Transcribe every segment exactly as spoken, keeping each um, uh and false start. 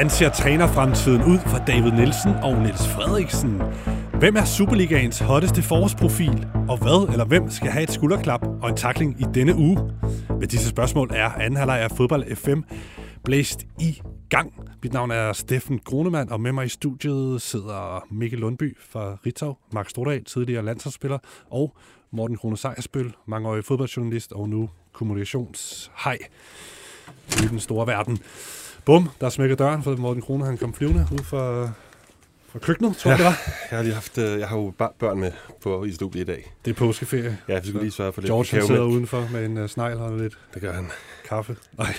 Hvordan ser trænerfremtiden ud for David Nielsen og Niels Frederiksen? Hvem er Superligaens hotteste forårsprofil? Og hvad eller hvem skal have et skulderklap og en takling i denne uge? Med disse spørgsmål er anden halvleg af Fodbold F M blæst i gang. Mit navn er Steffen Gronemann, og med mig i studiet sidder Mikkel Lundby fra Ritav, Max Stordahl, tidligere landsholdsspiller, og Morten Kroner Sejersbøl, mangeårig fodboldjournalist og nu kommunikationshej i den store verden. Bum, der smækker døren, for Morten Kroner, han kom flyvende ud fra, fra køkkenet, tror jeg, ja, det var. Jeg har lige haft, jeg har jo bare børn med på i studiet i dag. Det er påskeferie. Ja, vi skulle lige sørge for lidt. George han sidder udenfor med en uh, snegl og lidt. Det gør han. Kaffe. Nej.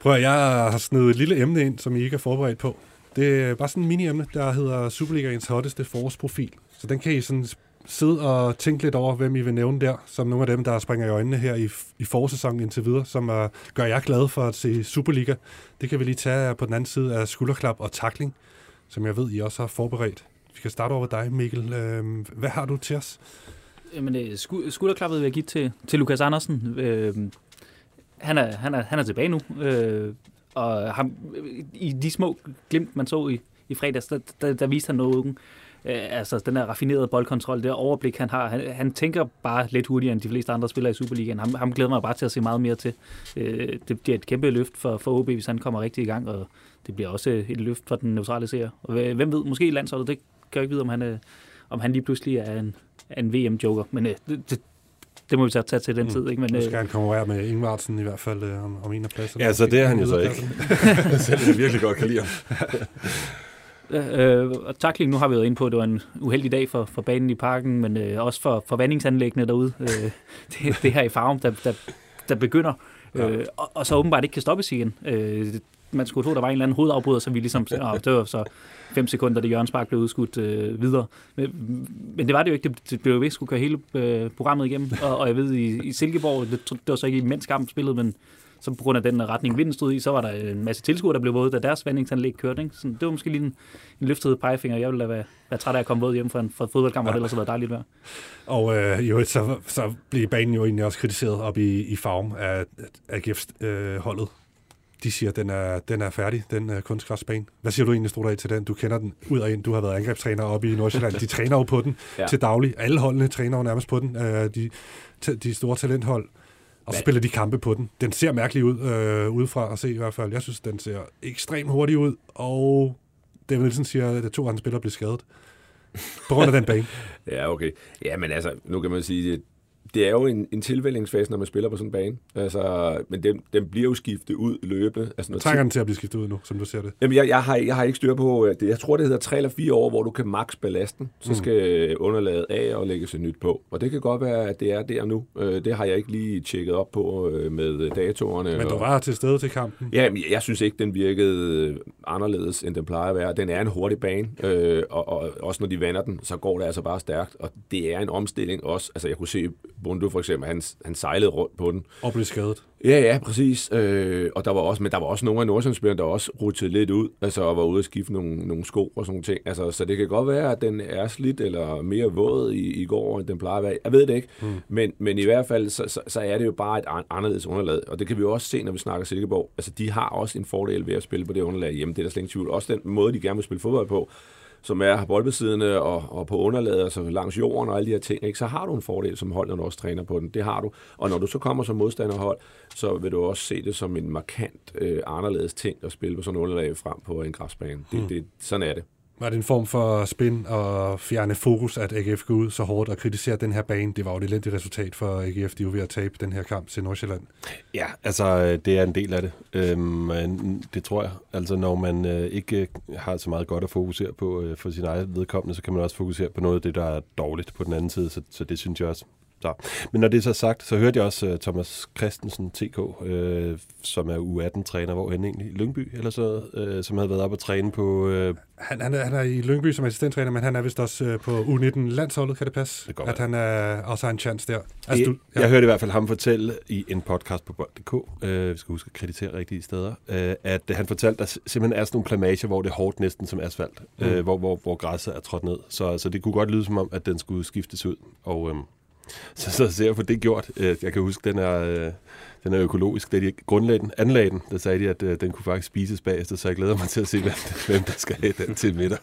Prøv at, jeg har snedet et lille emne ind, som I ikke er forberedt på. Det er bare sådan en mini-emne, der hedder Superligaens hotteste forårsprofil. Så den kan I sådan sidde og tænke lidt over, hvem I vil nævne der, som nogle af dem, der springer i øjnene her i, i forårsæsonen indtil videre, som uh, gør jer glad for at se Superliga. Det kan vi lige tage på den anden side af skulderklap og takling, som jeg ved, I også har forberedt. Vi kan starte over dig, Mikkel. Uh, hvad har du til os? Jamen, sku- skulderklappet vil jeg give til, til Lukas Andersen. Uh, han, er, han, er, han er tilbage nu, uh, og ham, i de små glimt, man så i, i fredags, der, der, der viste han noget. Altså den der raffinerede boldkontrol, det overblik, han har. Han, han tænker bare lidt hurtigere end de fleste andre spillere i Superligaen. Ham, ham glæder mig bare til at se meget mere til. Øh, det bliver et kæmpe løft for, for O B, hvis han kommer rigtig i gang, og det bliver også et løft for den neutrale seer. Og hvem ved, måske i landsholdet, det kan jeg ikke vide, om han, øh, om han lige pludselig er en, en V M-joker. Men øh, det, det, det må vi så tage til den mm. tid. Ikke? Men, nu skal øh, han konkurrere med Ingvartsen i hvert fald øh, om, om en af pladserne. Ja, så det er han jo så ikke. Selv det virkelig godt kan lide ham. Øh, og tackling, nu har vi været inde på, det var en uheldig dag for, for banen i parken, men øh, også for, for vandingsanlæggene derude. Øh, det, det her i Farum, der, der, der begynder, øh, og, og så åbenbart ikke kan stoppes igen. Øh, man skulle tro, der var en eller anden hovedafbryder, så vi ligesom, øh, det var så fem sekunder, da Jørgens spark blev udskudt øh, videre. Men, men det var det jo ikke, det, det blev jo ikke, skulle køre hele øh, programmet igennem, og, og jeg ved, i, i Silkeborg, det, det var så ikke imens kampen spillet, men så på grund af den retning, vinden stod i, så var der en masse tilskuere, der blev våde, da deres vandingsanlæg kørte. Ikke? Sådan, det var måske lige en, en løftet pegefinger. Jeg ville da være, være træt af at komme våd hjem fra en fra fodboldkamp, hvor det ellers havde været dejligt vejr. Og øh, jo, så, så blev banen jo egentlig også kritiseret op i, i Farum af A G F-holdet. Øh, De siger, at den er, den er færdig, den uh, kunstgræsbane. Hvad siger du egentlig, Strudal, til den? Du kender den ud og ind. Du har været angrebstræner oppe i Nordsjælland. De træner jo på den ja. til daglig. Alle holdene træner jo nærmest på den. Uh, de, t- de store talenthold. Og så spiller de kampe på den. Den ser mærkelig ud, øh, udefra at se i hvert fald. Jeg synes, den ser ekstremt hurtig ud, og David Nielsen siger, at to andre spillere bliver skadet på grund af den bane. Ja, okay. Ja, men altså, nu kan man sige, det er jo en, en tilvælgningsfase, når man spiller på sådan en bane. Altså, men den, den bliver jo skiftet ud løbende. Altså, trænger den til at blive skiftet ud nu, som du ser det? Jamen, jeg, jeg, har, jeg har ikke styr på, jeg tror, det hedder tre eller fire år, hvor du kan maks belasten. Så skal mm. underlaget af og lægges et nyt på. Og det kan godt være, at det er der nu. Det har jeg ikke lige tjekket op på med datorerne. Men du var til stede til kampen? Ja, men jeg synes ikke, den virkede anderledes, end den plejer at være. Den er en hurtig bane, og, og også når de vender den, så går det altså bare stærkt. Og det er en omstilling også. Altså, jeg kunne se Brøndby for eksempel, han, han sejlede rundt på den. Og blev skadet. Ja, ja, præcis. Øh, og der var også, men der var også nogle af Nordsjælland-spillerne, der også ruttede lidt ud, altså og var ude at skifte nogle, nogle sko og sådan nogle ting. Altså, så det kan godt være, at den er slidt eller mere våd i, i går, end den plejer at være. Jeg ved det ikke, hmm. men, men i hvert fald, så, så, så er det jo bare et anderledes underlag. Og det kan vi jo også se, når vi snakker Silkeborg. Altså, de har også en fordel ved at spille på det underlag hjemme. Det er der slet ikke tvivl. Også den måde, de gerne vil spille fodbold på, som er boldbesiddende og, og på underlaget, altså langs jorden og alle de her ting, ikke? Så har du en fordel som hold, når du også træner på den. Det har du. Og når du så kommer som modstanderhold, så vil du også se det som en markant øh, anderledes ting at spille på sådan en underlag frem på en græsbane. Det, hmm. det, sådan er det. Var det en form for spin og fjerne fokus, at A G F går ud så hårdt og kritiserer den her bane? Det var jo et elendigt resultat for A G F, de var ved at tabe den her kamp til Nordsjælland. Ja, altså det er en del af det. Øhm, det tror jeg. Altså når man øh, ikke har så meget godt at fokusere på øh, for sin egen vedkommende, så kan man også fokusere på noget af det, der er dårligt på den anden side, så, så det synes jeg også. Så. Men når det er så sagt, så hørte jeg også uh, Thomas Christensen, T K, øh, som er U atten-træner, hvor han egentlig? Lyngby eller så, øh, som havde været op og træne på... Øh... Han, han, er, han er i Lyngby som assistenttræner, men han er vist også øh, på U nitten-landsholdet, kan det passe? Det at han er, også har en chance der. Altså, du, ja. Jeg hørte i hvert fald ham fortælle i en podcast på bold punktum d k, øh, vi skal huske at kreditere rigtige steder, øh, at han fortalte, at der simpelthen er sådan nogle plamager, hvor det er hårdt næsten som asfalt, mm. øh, hvor, hvor, hvor græsset er trådt ned. Så altså, det kunne godt lyde som om, at den skulle skiftes ud, og... Øh, så, så, så jeg får det gjort. Jeg kan huske, den er, den er økologisk. Det er de grundlagen, anlagen, der sagde de, at den kunne faktisk spises bagefter, så jeg glæder mig til at se, hvem, hvem der skal have den til middag.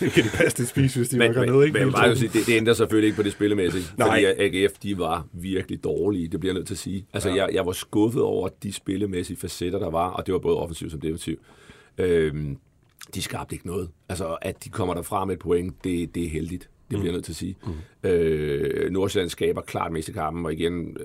Det kan de passe, det spise, hvis de men, makker men, noget. Ikke? Men bare sige, det, det ændrer selvfølgelig ikke på det spillemæssige, fordi A G F, de var virkelig dårlige, det bliver jeg nødt til at sige. Altså, ja. jeg, jeg var skuffet over de spillemæssige facetter, der var, og det var både offensivt som defensivt. Øhm, de skabte ikke noget. Altså, at de kommer derfra med et point, det, det er heldigt. Det bliver jeg nødt til at sige. Mm. Øh, Nordsjælland skaber klart mest i kampen, og igen,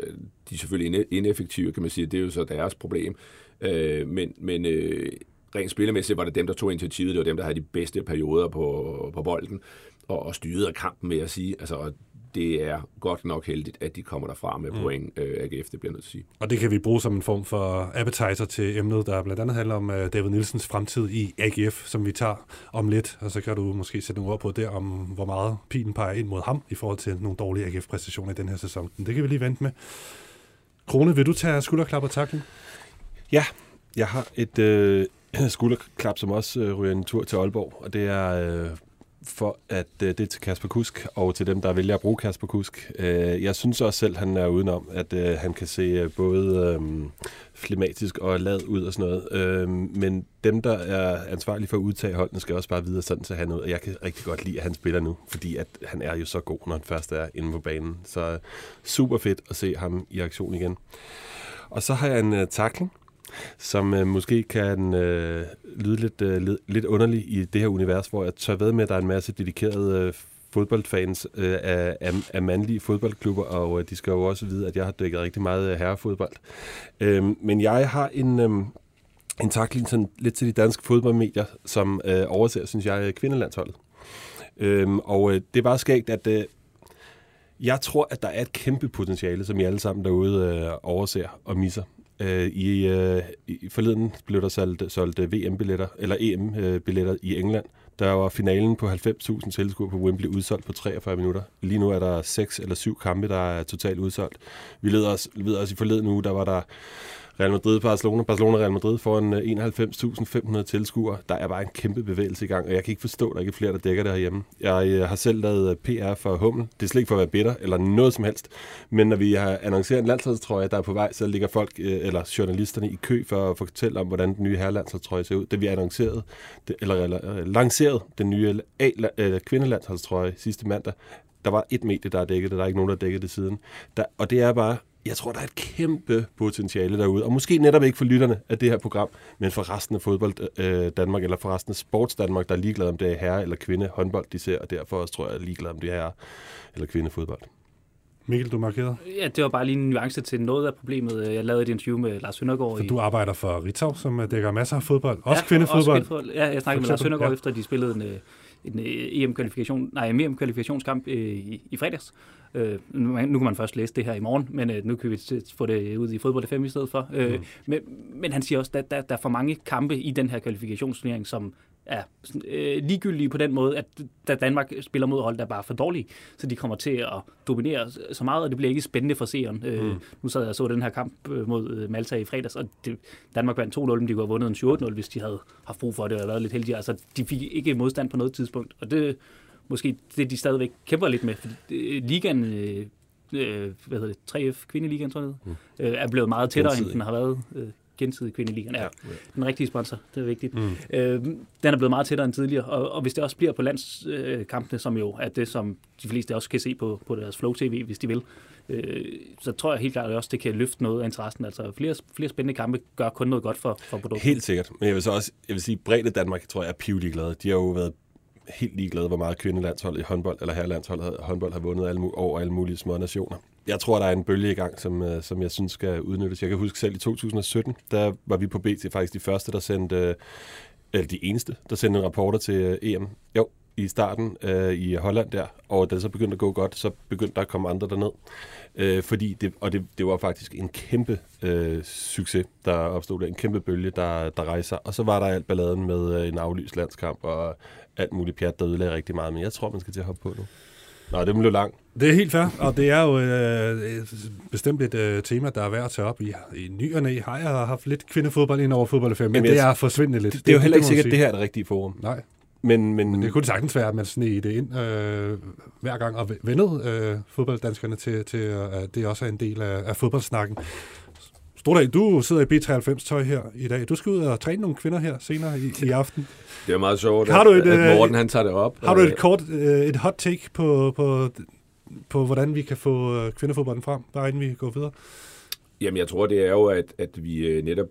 de er selvfølgelig ineffektive, kan man sige. Det er jo så deres problem. Øh, men men øh, rent spillemæssigt var det dem, der tog initiativet. Det var dem, der havde de bedste perioder på, på bolden, og, og styrede kampen, vil jeg sige. Altså, det er godt nok heldigt, at de kommer derfra med mm. point, øh, A G F, det bliver nødt til at sige. Og det kan vi bruge som en form for appetizer til emnet, der blandt andet handler om øh, David Nielsens fremtid i A G F, som vi tager om lidt, og så kan du måske sætte nogle ord på der, om hvor meget pilen peger ind mod ham i forhold til nogle dårlige A G F-præstationer i den her sæson. Det kan vi lige vente med. Krone, vil du tage skulderklap og takling? Ja, jeg har et øh, skulderklap, som også øh, ryger en tur til Aalborg, og det er... Øh, for at øh, det er til Kasper Kusk, og til dem, der vælger at bruge Kasper Kusk. Øh, jeg synes også selv, han er udenom, at øh, han kan se både øh, flematisk og lad ud og sådan noget. Øh, men dem, der er ansvarlige for at udtage holdene, skal også bare videre sådan til han ud. Og jeg kan rigtig godt lide, at han spiller nu, fordi at han er jo så god, når han først er inde på banen. Så super fedt at se ham i aktion igen. Og så har jeg en øh, tackling, som øh, måske kan øh, lyde lidt, øh, lidt underlig i det her univers, hvor jeg tør ved med, at der er en masse dedikerede øh, fodboldfans øh, af, af mandlige fodboldklubber, og øh, de skal jo også vide, at jeg har dykket rigtig meget herrefodbold. Øh, men jeg har en, øh, en tackling sådan lidt til de danske fodboldmedier, som øh, overser, synes jeg, kvindelandsholdet. Øh, og øh, det er bare skægt, at øh, jeg tror, at der er et kæmpe potentiale, som I alle sammen derude øh, overser og misser. I, øh, i forleden blev der solgt, solgt V M-billetter, eller E M-billetter i England. Der var finalen på halvfems tusind tilskuere på Wembley udsolgt på treogfyrre minutter. Lige nu er der seks eller syv kampe, der er totalt udsolgt. Vi ved også, vi ved også i forleden uge, der var der Real Madrid, Barcelona, Barcelona, Real Madrid foran enoghalvfems tusind fem hundrede tilskuere. Der er bare en kæmpe bevægelse i gang, og jeg kan ikke forstå, at der ikke er flere, der dækker det herhjemme. Jeg har selv lavet P R for Hummel. Det er slet ikke for at være bitter eller noget som helst. Men når vi har annonceret en landsholdstrøje, der er på vej, så ligger folk eller journalisterne i kø for at fortælle om, hvordan den nye herrelandsholdstrøje ser ud. Da vi annoncerede, eller, eller lanceret den nye kvindelandsholdstrøje sidste mandag, der var et medie, der er dækket det. Der er ikke nogen, der dækker det siden. Der, og det er bare... Jeg tror, der er et kæmpe potentiale derude, og måske netop ikke for lytterne af det her program, men for resten af fodbold øh, Danmark, eller for resten af sports Danmark, der er ligeglade om det er herre eller kvinde håndbold, de ser, og derfor også tror jeg, jeg er ligeglade om det er herre eller kvinde fodbold. Mikkel, du markerede? Ja, det var bare lige en nuance til noget af problemet. Jeg lavede et interview med Lars Søndergaard. For i... du arbejder for Ritav, som dækker masser af fodbold, også ja, kvindefodbold. Også kvindefodbold. Ja, jeg snakkede med Lars Søndergaard, ja. Efter de spillede en... en E M-kvalifikation, nej, en V M-kvalifikationskamp øh, i, i fredags. Øh, nu, nu kan man først læse det her i morgen, men øh, nu kan vi få det ud i fodbold fem i stedet for. Øh, mm. men, men han siger også, at der, der er for mange kampe i den her kvalifikationsturnering, som er øh, ligegyldige på den måde, at da Danmark spiller mod hold, der er bare for dårlige, så de kommer til at dominere så meget, og det bliver ikke spændende for seeren. Mm. Øh, nu sad jeg og så den her kamp mod Malta i fredags, og det, Danmark vandt to nul, men de kunne have vundet en syv otte nul, hvis de havde haft brug for det, og været lidt heldige. Altså, de fik ikke modstand på noget tidspunkt, og det måske det, de stadigvæk kæmper lidt med, fordi ligaen, øh, hvad hedder det, tre F kvindeligaen, tror jeg, mm. øh, er blevet meget tættere, gensidig. End den har været øh, gensidig kvindeligaen. Ja, ja. Den rigtige sponsor, det er vigtigt. Mm. Øh, den er blevet meget tættere end tidligere, og, og hvis det også bliver på landskampene, øh, som jo er det, som de fleste også kan se på, på deres Flow-T V, hvis de vil, øh, så tror jeg helt klart også, det kan løfte noget af interessen. Altså flere, flere spændende kampe gør kun noget godt for, for produktet. Helt sikkert, men jeg vil så også, jeg vil sige, bredde Danmark, tror jeg, er pivligeglade. De har jo været helt ligeglade, hvor meget kvindelandshold i håndbold, eller herrelandshold håndbold har vundet alle, over alle mulige små nationer. Jeg tror, der er en bølge i gang, som, som jeg synes skal udnyttes. Jeg kan huske selv i to tusind sytten, der var vi på B T faktisk de første, der sendte, eller de eneste, der sendte en rapporter til E M. Jo, i starten øh, i Holland der, og da det så begyndte at gå godt, så begyndte der at komme andre derned. Øh, fordi det, og det, det var faktisk en kæmpe øh, succes, der opstod der, en kæmpe bølge, der, der rejste sig. Og så var der alt balladen med øh, en aflyst landskamp og alt muligt pjat, der ødelagde rigtig meget, men jeg tror, man skal til at hoppe på nu. Nej, det blev langt. Det er helt fair, og det er jo øh, bestemt et øh, tema, der er værd at tage op i. I ny og næ har jeg haft lidt kvindefodbold ind over fodbold fem, men det er forsvindende lidt. Det, det, det er jo heller ikke sikkert, at det her er det rigtige forum. Nej. Men, men, men det kunne sagtens være, at man sneg det ind øh, hver gang og vendede øh, fodbolddanskerne til, til øh, at det også er en del af, af fodboldsnakken. Stordahl, du sidder i B treoghalvfems-tøj her i dag. Du skal ud og træne nogle kvinder her senere i, i aften. Det er meget sjovt, har du et, at Morten han tager det op. Har du et kort, øh, et hot take på, på, på, hvordan vi kan få kvindefodbolden frem, bare inden vi går videre? Jamen, jeg tror, det er jo, at, at vi netop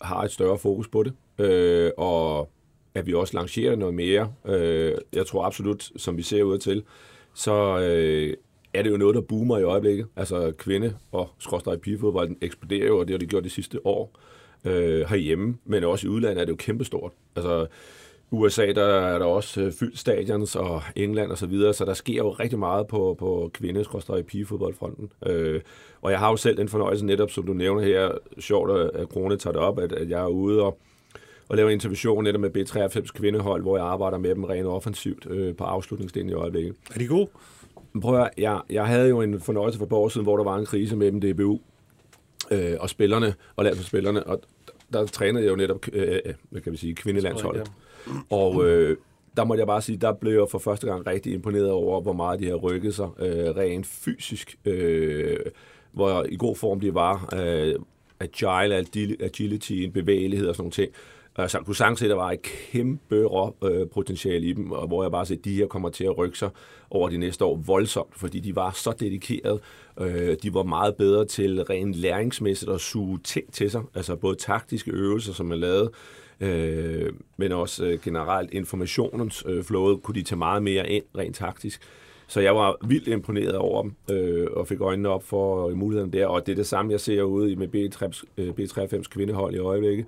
har et større fokus på det, øh, og at vi også lancerer noget mere. Øh, jeg tror absolut, som vi ser ud til, så øh, er det jo noget, der boomer i øjeblikket. Altså kvinde- og skråstreg pigefodbolden eksploderer jo, og det har de gjort de sidste år øh, herhjemme, men også i udlandet er det jo kæmpestort. Altså U S A, der er der også fyldt stadions, og England og så videre, så der sker jo rigtig meget på, på kvinde-skråstreg pigefodboldfronten. Øh, og jeg har jo selv den fornøjelse netop, som du nævner her, sjovt at Krone tager det op, at, at jeg er ude og og laver intervention netop med B treoghalvfems kvindehold, hvor jeg arbejder med dem rent offensivt øh, på afslutningsdelen i øjeblikket. Er de gode? Prøv at høre, jeg, jeg havde jo en fornøjelse for et par år siden, hvor der var en krise mellem D B U øh, og spillerne, og landsholdsspillerne, og der, der trænede jeg jo netop øh, hvad kan vi sige, kvindelandsholdet. Og øh, der måtte jeg bare sige, der blev jeg for første gang rigtig imponeret over, hvor meget de har rykket sig øh, rent fysisk, øh, hvor i god form de var, øh, agile, agility, en bevægelighed og sådan nogle ting. Og jeg kunne sagtens se, at der var et kæmpe potentiale i dem, og hvor jeg bare ser, at de her kommer til at rykke sig over de næste år voldsomt, fordi de var så dedikerede. De var meget bedre til rent læringsmæssigt at suge ting til sig, altså både taktiske øvelser, som man lavede, men også generelt informationsflowet kunne de tage meget mere ind rent taktisk. Så jeg var vildt imponeret over dem, øh, og fik øjnene op for muligheden der, og det er det samme, jeg ser ude med B treoghalvfems kvindehold i øjeblikket.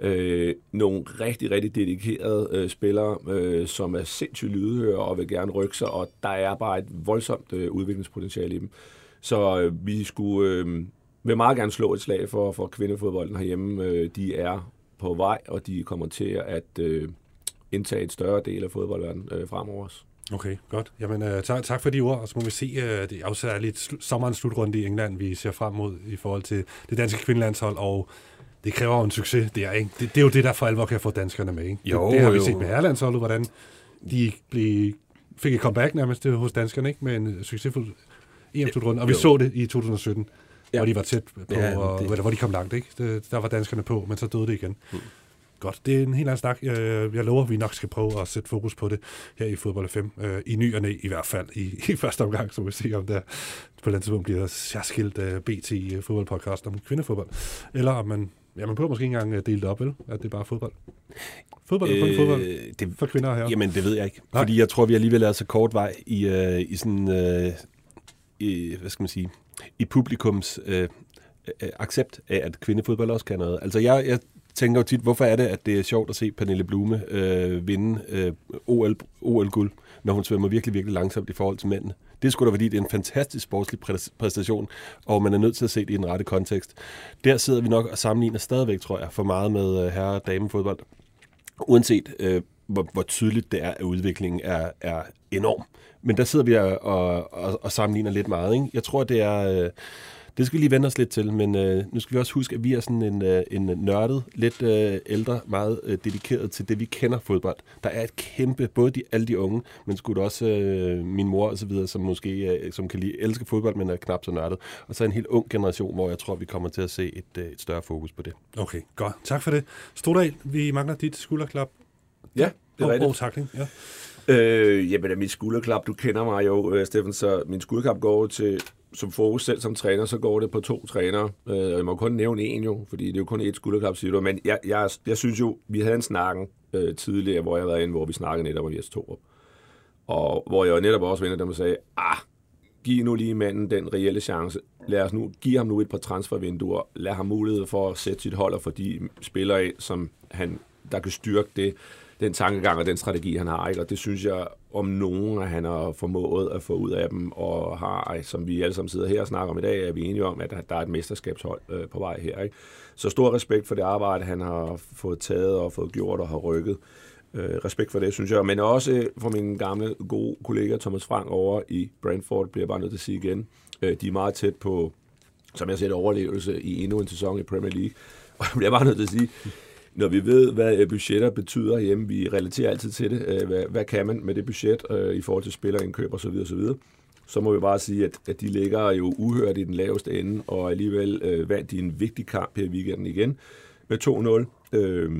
Øh, nogle rigtig, rigtig dedikerede øh, spillere, øh, som er sindssygt lydhøre og vil gerne rykke sig, og der er bare et voldsomt øh, udviklingspotentiale i dem. Så øh, vi skulle øh, vil meget gerne slå et slag for, for kvindefodbolden herhjemme. Øh, de er på vej, og de kommer til at øh, indtage et større del af fodboldverdenen øh, fremover os. Okay, godt. Jamen, øh, tak, tak for de ord, og så må vi se, øh, det er jo særligt sl- sommerens slutrunde i England, vi ser frem mod i forhold til det danske kvindelandshold, og det kræver en succes der, ikke? Det, det er jo det, der for alvor kan få danskerne med, ikke? Jo, det, det har vi set med herrelandsholdet, hvordan de blev, fik et comeback nærmest hos danskerne, ikke? Med en succesfuld E M-slutrunde, og vi jo. så det i to tusind og sytten, ja. hvor de var tæt på, ja, og, det. hvor de kom langt, ikke? Det, der var danskerne på, men så døde det igen. Mm. Godt, det er en helt anden snak. Jeg lover, at vi nok skal prøve at sætte fokus på det her i Fodbold F M. I ny og næ, i hvert fald i, i første omgang, så vi se, om der på den tidspunkt bliver særskilt uh, B T fodboldpodcast om kvindefodbold. Eller om man, ja, man prøver måske ikke engang dele det op, vel? At det er bare fodbold. Fodbold er kun øh, fodbold det, for kvinder her. Jamen, det ved jeg ikke. Nej. Fordi jeg tror, vi alligevel er så kort vej i, øh, i sådan, øh, i, hvad skal man sige, i publikums øh, accept af, at kvindefodbold også kan noget. Altså, jeg... jeg tænker jo tit, hvorfor er det, at det er sjovt at se Pernille Blume øh, vinde øh, O L, O L-guld, når hun svømmer virkelig, virkelig langsomt i forhold til mændene. Det er sgu da, fordi det er en fantastisk sportslig præstation, og man er nødt til at se det i den rette kontekst. Der sidder vi nok og sammenligner stadigvæk, tror jeg, for meget med øh, herre- og damefodbold. Uanset øh, hvor, hvor tydeligt det er, at udviklingen er, er enorm. Men der sidder vi og, og, og, og sammenligner lidt meget, ikke? Jeg tror, det er... Øh, Det skal vi lige vende os lidt til, men øh, nu skal vi også huske, at vi er sådan en, øh, en nørdet, lidt øh, ældre, meget øh, dedikeret til det, vi kender fodbold. Der er et kæmpe, både de, alle de unge, men skulle også øh, min mor og så videre, som måske øh, som kan lide elske fodbold, men er knap så nørdet. Og så en helt ung generation, hvor jeg tror, vi kommer til at se et, øh, et større fokus på det. Okay, godt. Tak for det. Stordahl, vi mangler dit skulderklap. Ja, det er rigtigt. Og takling, ja. Øh, jamen, min skulderklap, du kender mig jo, øh, Steffen, så min skulderklap går til... Som fokus selv som træner, så går det på to trænere. Øh, jeg må kun nævne en jo, fordi det er jo kun et skulderklap, siger du. Men jeg, jeg, jeg synes jo, vi havde en snakken øh, tidligere, hvor jeg var inde, hvor vi snakkede netop om Jes Torup. Og hvor jeg netop også vendte dem og sagde, ah, giv nu lige manden den reelle chance. Lad os nu, giv ham nu et par transfervinduer. Lad ham mulighed for at sætte sit hold og få de spillere af, som han, der kan styrke det, den tankegang og den strategi, han har. Ikke? Og det synes jeg om nogen, at han har formået at få ud af dem, og har, som vi alle sammen sidder her og snakker om i dag, er vi enige om, at der er et mesterskabshold øh, på vej her. Ikke? Så stor respekt for det arbejde, han har fået taget og fået gjort og har rykket. Øh, respekt for det, synes jeg. Men også for min gamle, gode kollega Thomas Frank over i Brentford, bliver jeg bare nødt til at sige igen. Øh, de er meget tæt på, som jeg ser, overlevelse i endnu en sæson i Premier League. Og jeg bliver bare nødt til at sige... når vi ved, hvad budgetter betyder hjemme, vi relaterer altid til det, hvad, hvad kan man med det budget øh, i forhold til spillerindkøb osv. osv., så må vi bare sige, at, at de ligger jo uhørt i den laveste ende, og alligevel øh, vandt de en vigtig kamp her i weekenden igen med to nul. Øh,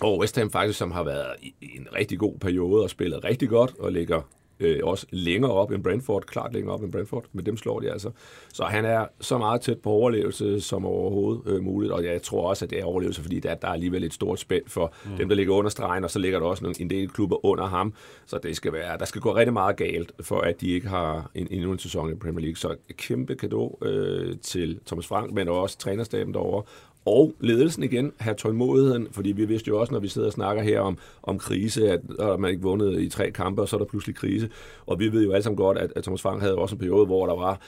og West Ham faktisk, som har været i, i en rigtig god periode og spillet rigtig godt, og ligger øh, også længere op end Brentford, klart længere op end Brentford, men dem slår de altså. Så han er så meget tæt på overlevelse som overhovedet øh, muligt, og jeg tror også, at det er overlevelse, fordi der, der er alligevel et stort spænd for mm. dem, der ligger under stregen, og så ligger der også en del klubber under ham, så det skal være, der skal gå rigtig meget galt, for at de ikke har en, endnu en sæson i Premier League. Så et kæmpe cadeau øh, til Thomas Frank, men også trænerstaben derovre, og ledelsen igen, have tålmodigheden, fordi vi vidste jo også, når vi sidder og snakker her om, om krise, at, at man ikke vundet i tre kampe, og så er der pludselig krise. Og vi ved jo alle sammen godt, at, at Thomas Frank havde også en periode, hvor der var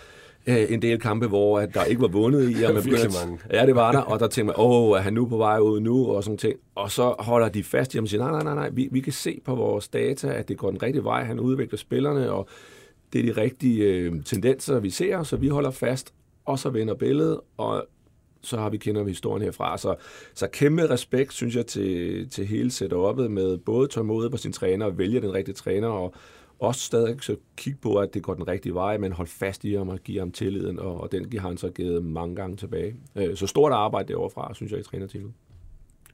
øh, en del kampe, hvor at der ikke var vundet i. Og man begyndte, ja, det var der, og der tænkte man, åh, er han nu på vej ud nu, og sådan ting. Og så holder de fast i ham og siger, nej, nej, nej, nej, vi, vi kan se på vores data, at det går den rigtige vej, han udvikler spillerne, og det er de rigtige øh, tendenser, vi ser, så vi holder fast, og så vender billedet, og så har vi kender vi historien herfra. Så, så kæmpe respekt, synes jeg, til, til hele setupet med både tålmodighed på sin træner og vælge den rigtige træner, og også stadig så kigge på, at det går den rigtige vej, men holde fast i ham og give ham tilliden, og, og den har han så givet mange gange tilbage. Så stort arbejde deroverfra, synes jeg, i trænerteamet.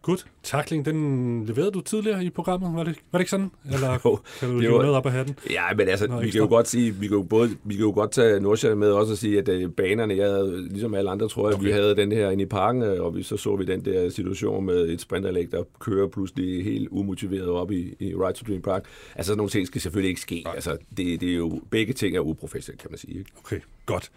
Godt. Tackling, den leverede du tidligere i programmet, var det, var det ikke sådan? Eller jo, kan du jo med op af hatten? Ja, men altså, nå, vi kan jo godt sige, vi kan jo, både, vi kan jo godt tage Nordsjælland med også og sige, at øh, banerne, jeg havde, ligesom alle andre, tror jeg, okay. Vi havde den her inde i parken, og vi, så så vi den der situation med et sprinteranlæg, der kører pludselig helt umotiveret op i, i Right to Dream Park. Altså, sådan nogle ting skal selvfølgelig ikke ske. Altså, det, det er jo, begge ting er uprofessionelle, kan man sige. Ikke? Okay, godt.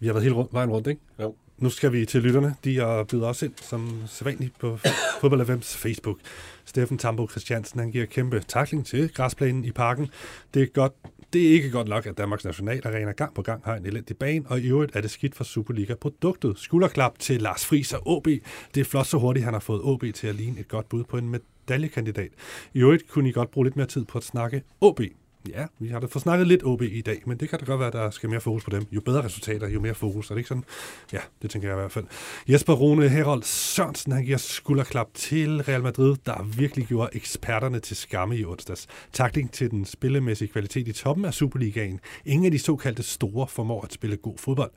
Vi har været hele rundt, vejen rundt, ikke? Jo. Nu skal vi til lytterne. De er blevet også ind som sædvanligt på Fodbold halvfems Facebook. Steffen Tambo Christiansen, han giver kæmpe tackling til græsplænen i parken. Det er, godt, det er ikke godt nok, at Danmarks Nationalarena gang på gang har en elendig bane, og i øvrigt er det skidt for Superliga-produktet. Skulderklap til Lars Friis og O B. Det er flot så hurtigt, han har fået O B til at ligne et godt bud på en medaljekandidat. I øvrigt kunne I godt bruge lidt mere tid på at snakke O B. Ja, vi har da fået snakket lidt O B i dag, men det kan da godt være, at der skal mere fokus på dem. Jo bedre resultater, jo mere fokus, er det ikke sådan? Ja, det tænker jeg i hvert fald. Jesper Rune Herold Sørensen, han giver skulderklap til Real Madrid, der virkelig gjorde eksperterne til skamme i onsdags. Takling til den spillemæssige kvalitet i toppen af Superligaen. Ingen af de såkaldte store formår at spille god fodbold.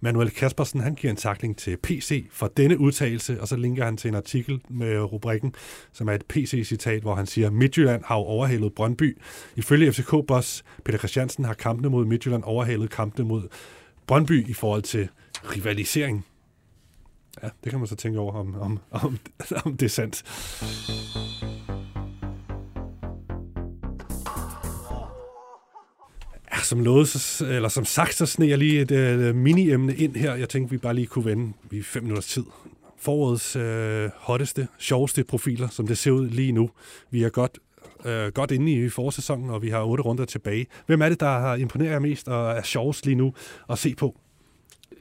Manuel Kaspersen, han giver en takling til P C for denne udtalelse, og så linker han til en artikel med rubrikken, som er et P C-citat, hvor han siger, Midtjylland har jo overhældet Brøndby. Ifølge F C K-boss Peter Christiansen har kampene mod Midtjylland overhalet kampene mod Brøndby i forhold til rivalisering. Ja, det kan man så tænke over, om, om, om, om det er sandt. Ja, som lovet, eller som sagt, så sneg jeg lige et uh, mini-emne ind her. Jeg tænkte, vi bare lige kunne vende i fem minutters tid. Forårets uh, hotteste, sjoveste profiler, som det ser ud lige nu. Vi er godt Øh, godt inde i forårssæsonen, og vi har otte runder tilbage. Hvem er det, der har imponeret jer mest og er sjovest lige nu at se på?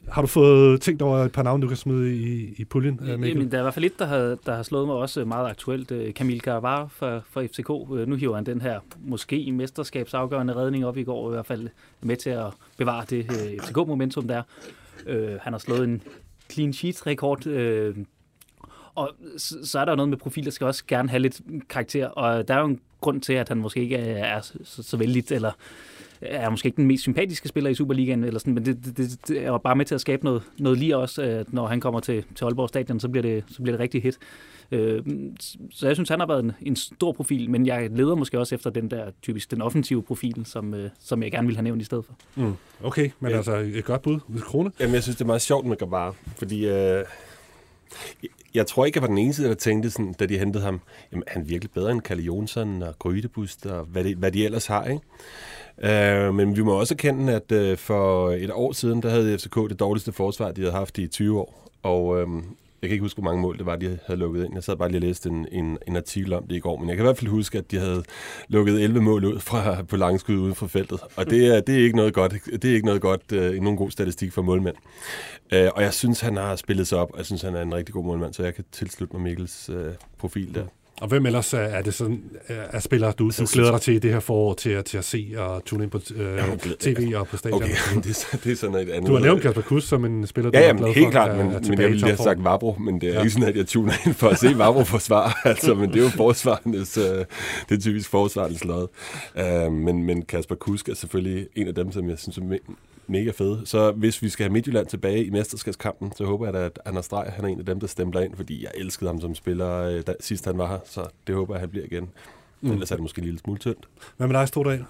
Har du fået tænkt over et par navne, du kan smide i, i puljen, Mikkel? Jamen, der er i hvert fald et, der har, der har slået mig også meget aktuelt. Kamil Carvajal fra, fra F C K. Nu hiver han den her måske mesterskabsafgørende redning op i går, i hvert fald med til at bevare det F C K-momentum der. Han har slået en clean sheet-rekord. Og så er der jo noget med profil, der skal også gerne have lidt karakter, og der er jo en grund til, at han måske ikke er så, så vældigt, eller er måske ikke den mest sympatiske spiller i Superligaen, eller sådan, men det, det, det er jo bare med til at skabe noget, noget lige også, at når han kommer til, til Aalborg Stadion, så bliver det, så bliver det rigtig hit. Så jeg synes, han har været en, en stor profil, men jeg leder måske også efter den der typisk den offensive profil, som, som jeg gerne ville have nævnt i stedet for. Mm. Okay, men øh, altså et godt bud. Krone? Jamen, jeg synes, det er meget sjovt med Gabar, fordi Øh jeg tror ikke, jeg var den eneste, der tænkte sådan, da de hentede ham, jamen, han er virkelig bedre end Kalle Jonsson og Grydebust og hvad de, hvad de ellers har, ikke? Øh, men vi må også erkende, at øh, for et år siden, der havde F C K det dårligste forsvar, de havde haft i tyve år. Og øh, jeg kan ikke huske, hvor mange mål det var, de havde lukket ind. Jeg sad bare lige og læste en, en, en artikel om det i går, men jeg kan i hvert fald huske, at de havde lukket elleve mål ud fra, på langskud uden for feltet. Og det er, det er ikke noget godt, det er ikke noget godt, øh, nogen god statistik for målmænd. Øh, og jeg synes, han har spillet sig op, og jeg synes, han er en rigtig god målmand, så jeg kan tilslutte mig Mikkels øh, profil der. Og hvem ellers er det sådan, er spiller du, altså, du glæder dig til det her forår til at, til at se og tune ind på øh, ja, T V og på stadion? Okay, det, det er sådan et andet. Du har nævnt Kasper Kusk som en spiller, ja, du er glad for. Ja, helt klart, men, men jeg ville have sagt Vabro, men det er ja. ikke sådan, at jeg tuner ind for at se Vabro forsvar, altså, men det er jo forsvarendes, øh, det er typisk forsvarens lod. Uh, men, men Kasper Kusk er selvfølgelig en af dem, som jeg synes er mega fed. Så hvis vi skal have Midtjylland tilbage i mesterskabskampen, så håber jeg, at Anders Drej, han er en af dem, der stempler ind, fordi jeg elskede ham som spiller, da, sidst han var her, så det håber jeg, han bliver igen. Mm. Ellers er det måske en lille smule tyndt. Hvad med dig, Stordahl?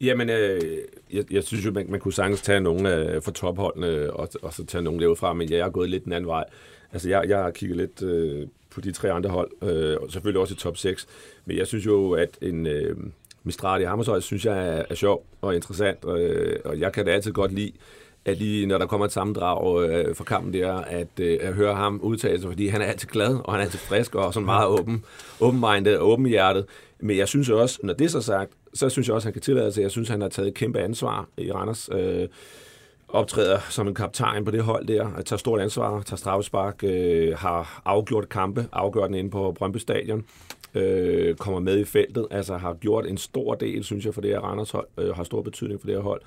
Jamen, øh, jeg, jeg synes jo, man, man kunne sagtens tage nogen øh, fra topholdene, og, og så tage nogen derudfra, men jeg er gået lidt den anden vej. Altså, jeg, jeg har kigget lidt øh, på de tre andre hold, øh, og selvfølgelig også i top seks, men jeg synes jo, at en... Øh, Mistral i Hammershøj, synes jeg er, er sjov og interessant, og, og jeg kan da altid godt lide, at lige når der kommer et sammendrag øh, fra kampen der, at, øh, at høre ham udtale sig, fordi han er altid glad, og han er altid frisk, og sådan meget åben, åbenmindet og åbenhjertet. Men jeg synes også, når det er så sagt, så synes jeg også, han kan tillade sig. Jeg synes, han har taget et kæmpe ansvar i Randers, øh, optræder som en kaptajn på det hold der, tager stort ansvar, tager straffespark, øh, har afgjort kampe, afgjort den inde på Brøndby Stadion. Øh, kommer med i feltet, altså har gjort en stor del, synes jeg, for det her Randers hold, øh, har stor betydning for det her hold.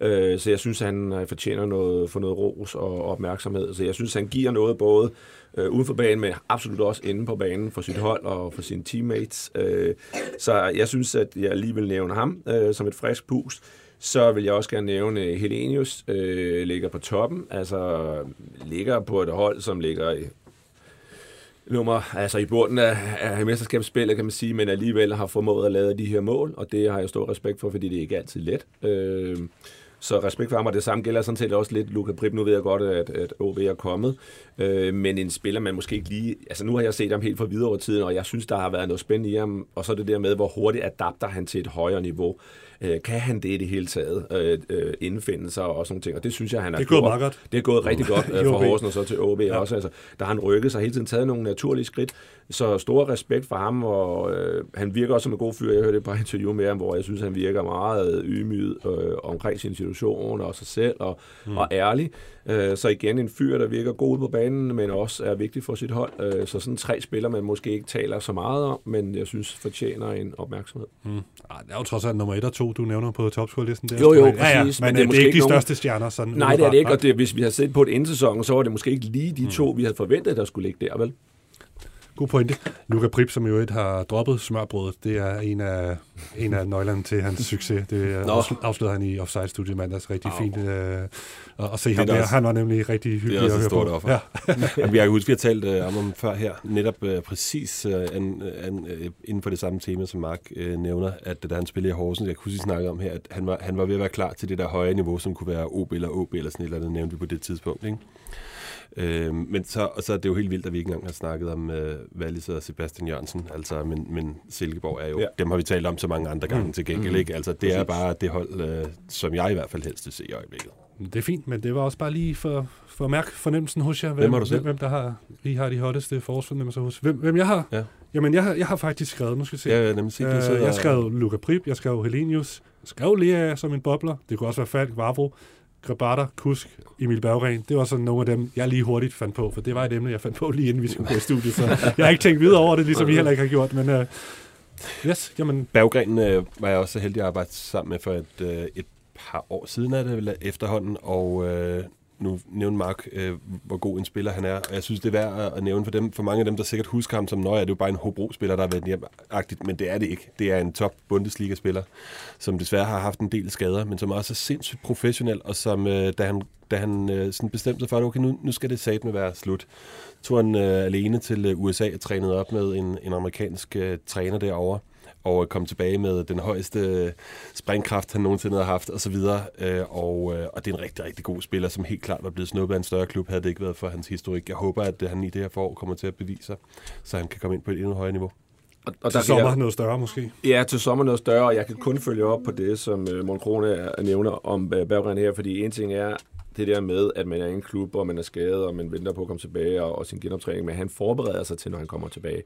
Øh, så jeg synes, han fortjener noget, for noget ros og opmærksomhed. Så jeg synes, han giver noget både øh, uden for banen, men absolut også inde på banen for sit hold og for sine teammates. Øh, så jeg synes, at jeg lige vil nævne ham øh, som et frisk pust. Så vil jeg også gerne nævne, at Helenius øh, ligger på toppen, altså ligger på et hold, som ligger i nummer, altså i bunden af, af mesterskabsspillet, kan man sige, men alligevel har formået at lave de her mål, og det har jeg stor respekt for, fordi det ikke altid er let. Øh, så respekt for ham, og det samme gælder sådan set også lidt Luka Prip. Nu ved jeg godt, at, at O B er kommet, øh, men en spiller, man måske ikke lige... Altså nu har jeg set ham helt for videre over tiden, og jeg synes, der har været noget spændende i ham, og så det der med, hvor hurtigt adapter han til et højere niveau. Øh, kan han det i det hele taget? Øh, øh, indfinde sig og sådan ting, og det synes jeg, han er... Det er gået meget godt. Det er gået rigtig godt øh, fra Horsen og så til O B ja. også. Altså, der har han rykket sig hele tiden, taget nogle naturlige skridt, så stor respekt for ham, og øh, han virker også som en god fyr. Jeg hørte et par interview med ham, hvor jeg synes, han virker meget ydmyg øh, omkring sin situation og sig selv, og, mm. og ærlig. Øh, så igen en fyr, der virker god på banen, men også er vigtig for sit hold. Øh, så sådan tre spillere, man måske ikke taler så meget om, men jeg synes, fortjener en opmærksomhed. Mm. Arh, det er jo trods alt nummer et og to, du nævner på topscore-listen der. Jo, jo, præcis. Ja, ja. Men, men det er, det er ikke de nogen... største stjerner. Sådan nej, det er det ikke, og det, hvis vi havde set på et indsæson, så var det måske ikke lige de mm. to, vi havde forventet, der skulle ligge der, vel? God pointe. Luka Prip, som jo et har droppet smørbrødet, det er en af, en af nøglerne til hans succes. Det afslørede han i Offside Studio mandags rigtig oh. fint øh, at se ham der. Også, han var nemlig rigtig hyggelig at høre på. Det er også et stort offer. Ja. Vi har jo husket, vi har talt øh, om ham før her, netop øh, præcis øh, an, an, øh, inden for det samme tema, som Mark øh, nævner, at da han spillede i Horsen, jeg kunne sige snakke om her, at han var, han var ved at være klar til det der høje niveau, som kunne være O B eller O B eller sådan et eller andet, nævnte vi på det tidspunkt, ikke? Øh, men så, og så er det jo helt vildt, at vi ikke engang har snakket om øh, Wallis og Sebastian Jørgensen, altså, men, men Silkeborg er jo, ja. dem har vi talt om så mange andre gange mm. til gengæld, mm. ikke? Altså det Præcis. er bare det hold, øh, som jeg i hvert fald helst vil se i øjeblikket. Det er fint, men det var også bare lige for, for at mærke fornemmelsen hos jer, hvem, hvem, hvem, hvem der har, I har de hotteste forårsfornemmelser hos, hvem, hvem jeg har? Ja. Jamen jeg har, jeg har faktisk skrevet, nu skal vi se, ja, nemlig, øh, jeg, jeg skrev Luka Prip, jeg skrev Helenius, jeg skrev Lea som en bobler, det kunne også være Falk, Vavro, Grabater, Kusk, Emil Berggren, det var sådan nogle af dem, jeg lige hurtigt fandt på, for det var et emne, jeg fandt på lige inden vi skulle gå i studiet, så jeg har ikke tænkt videre over det, ligesom I heller ikke har gjort, men uh, yes, jamen. Berggren uh, var jeg også så heldig at arbejde sammen med for et, uh, et par år siden af det efterhånden, og uh, nu nævner Mark, uh, hvor god en spiller han er, og jeg synes, det er værd at nævne for dem, for mange af dem, der sikkert husker ham som, nøj, det er jo bare en Hobro-spiller, der har været hjem-agtigt, men det er det ikke. Det er en top-Bundesliga-spiller, som desværre har haft en del skader, men som også er sindssygt professionel, og som, øh, da han, da han øh, sådan bestemte sig for, at okay, nu, nu skal det satme være slut, tog han øh, alene til øh, U S A og trænede op med en, en amerikansk øh, træner derovre, og kom tilbage med den højeste springkraft, han nogensinde har haft, og så videre. Og, og det er en rigtig, rigtig god spiller, som helt klart var blevet snuppet af en større klub, havde det ikke været for hans historik. Jeg håber, at han i det her forår kommer til at bevise sig, så han kan komme ind på et endnu højere niveau. Og, og til der, sommer jeg, noget større måske? Ja, til sommer noget større, og jeg kan kun følge op på det, som øh, Morten Kroner nævner om øh, Berggren her, fordi en ting er det der med, at man er i en klub, og man er skadet, og man venter på at komme tilbage, og, og sin genoptræning, men han forbereder sig til, når han kommer tilbage.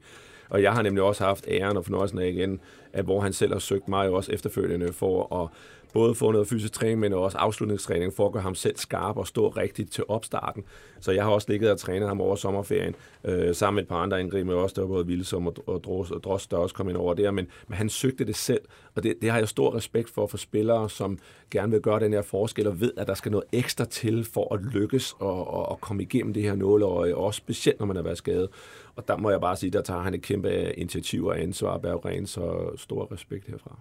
Og jeg har nemlig også haft æren og fornøjelsen af igen, at hvor han selv har søgt mig også efterfølgende for at både få noget fysisk træning, men også afslutningstræning for at gøre ham selv skarp og stå rigtigt til opstarten. Så jeg har også ligget og trænet ham over sommerferien, øh, sammen med et par andre indgreb, med også der var både Vildsum og, og Dross, og Dross der også kom ind over der, men, men han søgte det selv, og det, det har jeg stor respekt for, for spillere, som gerne vil gøre den her forskel, og ved, at der skal noget ekstra til for at lykkes og, og, og komme igennem det her nåleøje, og også specielt, når man har været skadet. Og der må jeg bare sige, der tager han et kæmpe initiativ og ansvar bag ren, så stor respekt herfra.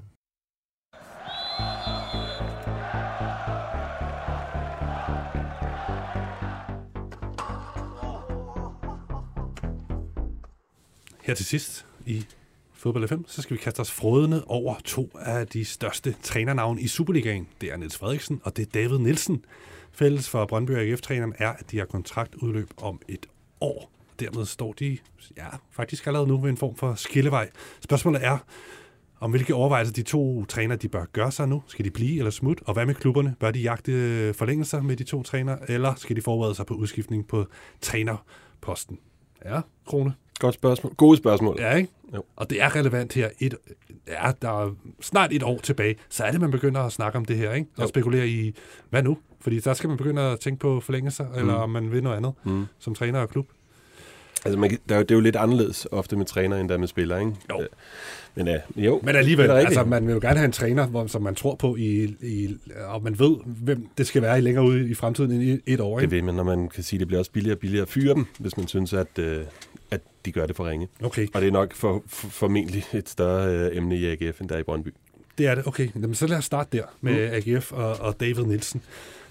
Her til sidst i Fodbold F M, så skal vi kaste os frådende over to af de største trænernavne i Superligaen. Det er Niels Frederiksen, og det er David Nielsen. Fælles for Brøndby og A G F-træneren er, at de har kontraktudløb om et år. Dermed står de ja, faktisk allerede nu ved en form for skillevej. Spørgsmålet er, om hvilke overvejelser de to træner, de bør gøre sig nu. Skal de blive eller smutte? Og hvad med klubberne? Bør de jagte forlængelser med de to træner, eller skal de forberede sig på udskiftning på trænerposten? Ja, Krone. Godt spørgsmål. Gode spørgsmål. Ja, ikke? Jo. Og det er relevant her. Et, ja, der er snart et år tilbage, så er det, man begynder at snakke om det her, ikke? Og jo. Spekulere i, hvad nu? Fordi der skal man begynde at tænke på forlængelser, mm. eller om man vil noget andet mm. som træner og klub. Altså, man, der, det er jo lidt anderledes ofte med træner, end der er med spillere, ikke? Jo. Men, ja, jo. Men alligevel, altså, man vil jo gerne have en træner, hvor, som man tror på, i, i, og man ved, hvem det skal være i længere ude i fremtiden end i et år, ikke? Det ved man, når man kan sige, at det bliver også billigere og billigere at fyre dem, hvis man synes, at, øh, at de gør det for ringe. Okay. Og det er nok for, for, formentlig et større øh, emne i A G F, end der er i Brøndby. Det er det, okay. Jamen, så lad os starte der med mm. A G F og, og David Nielsen.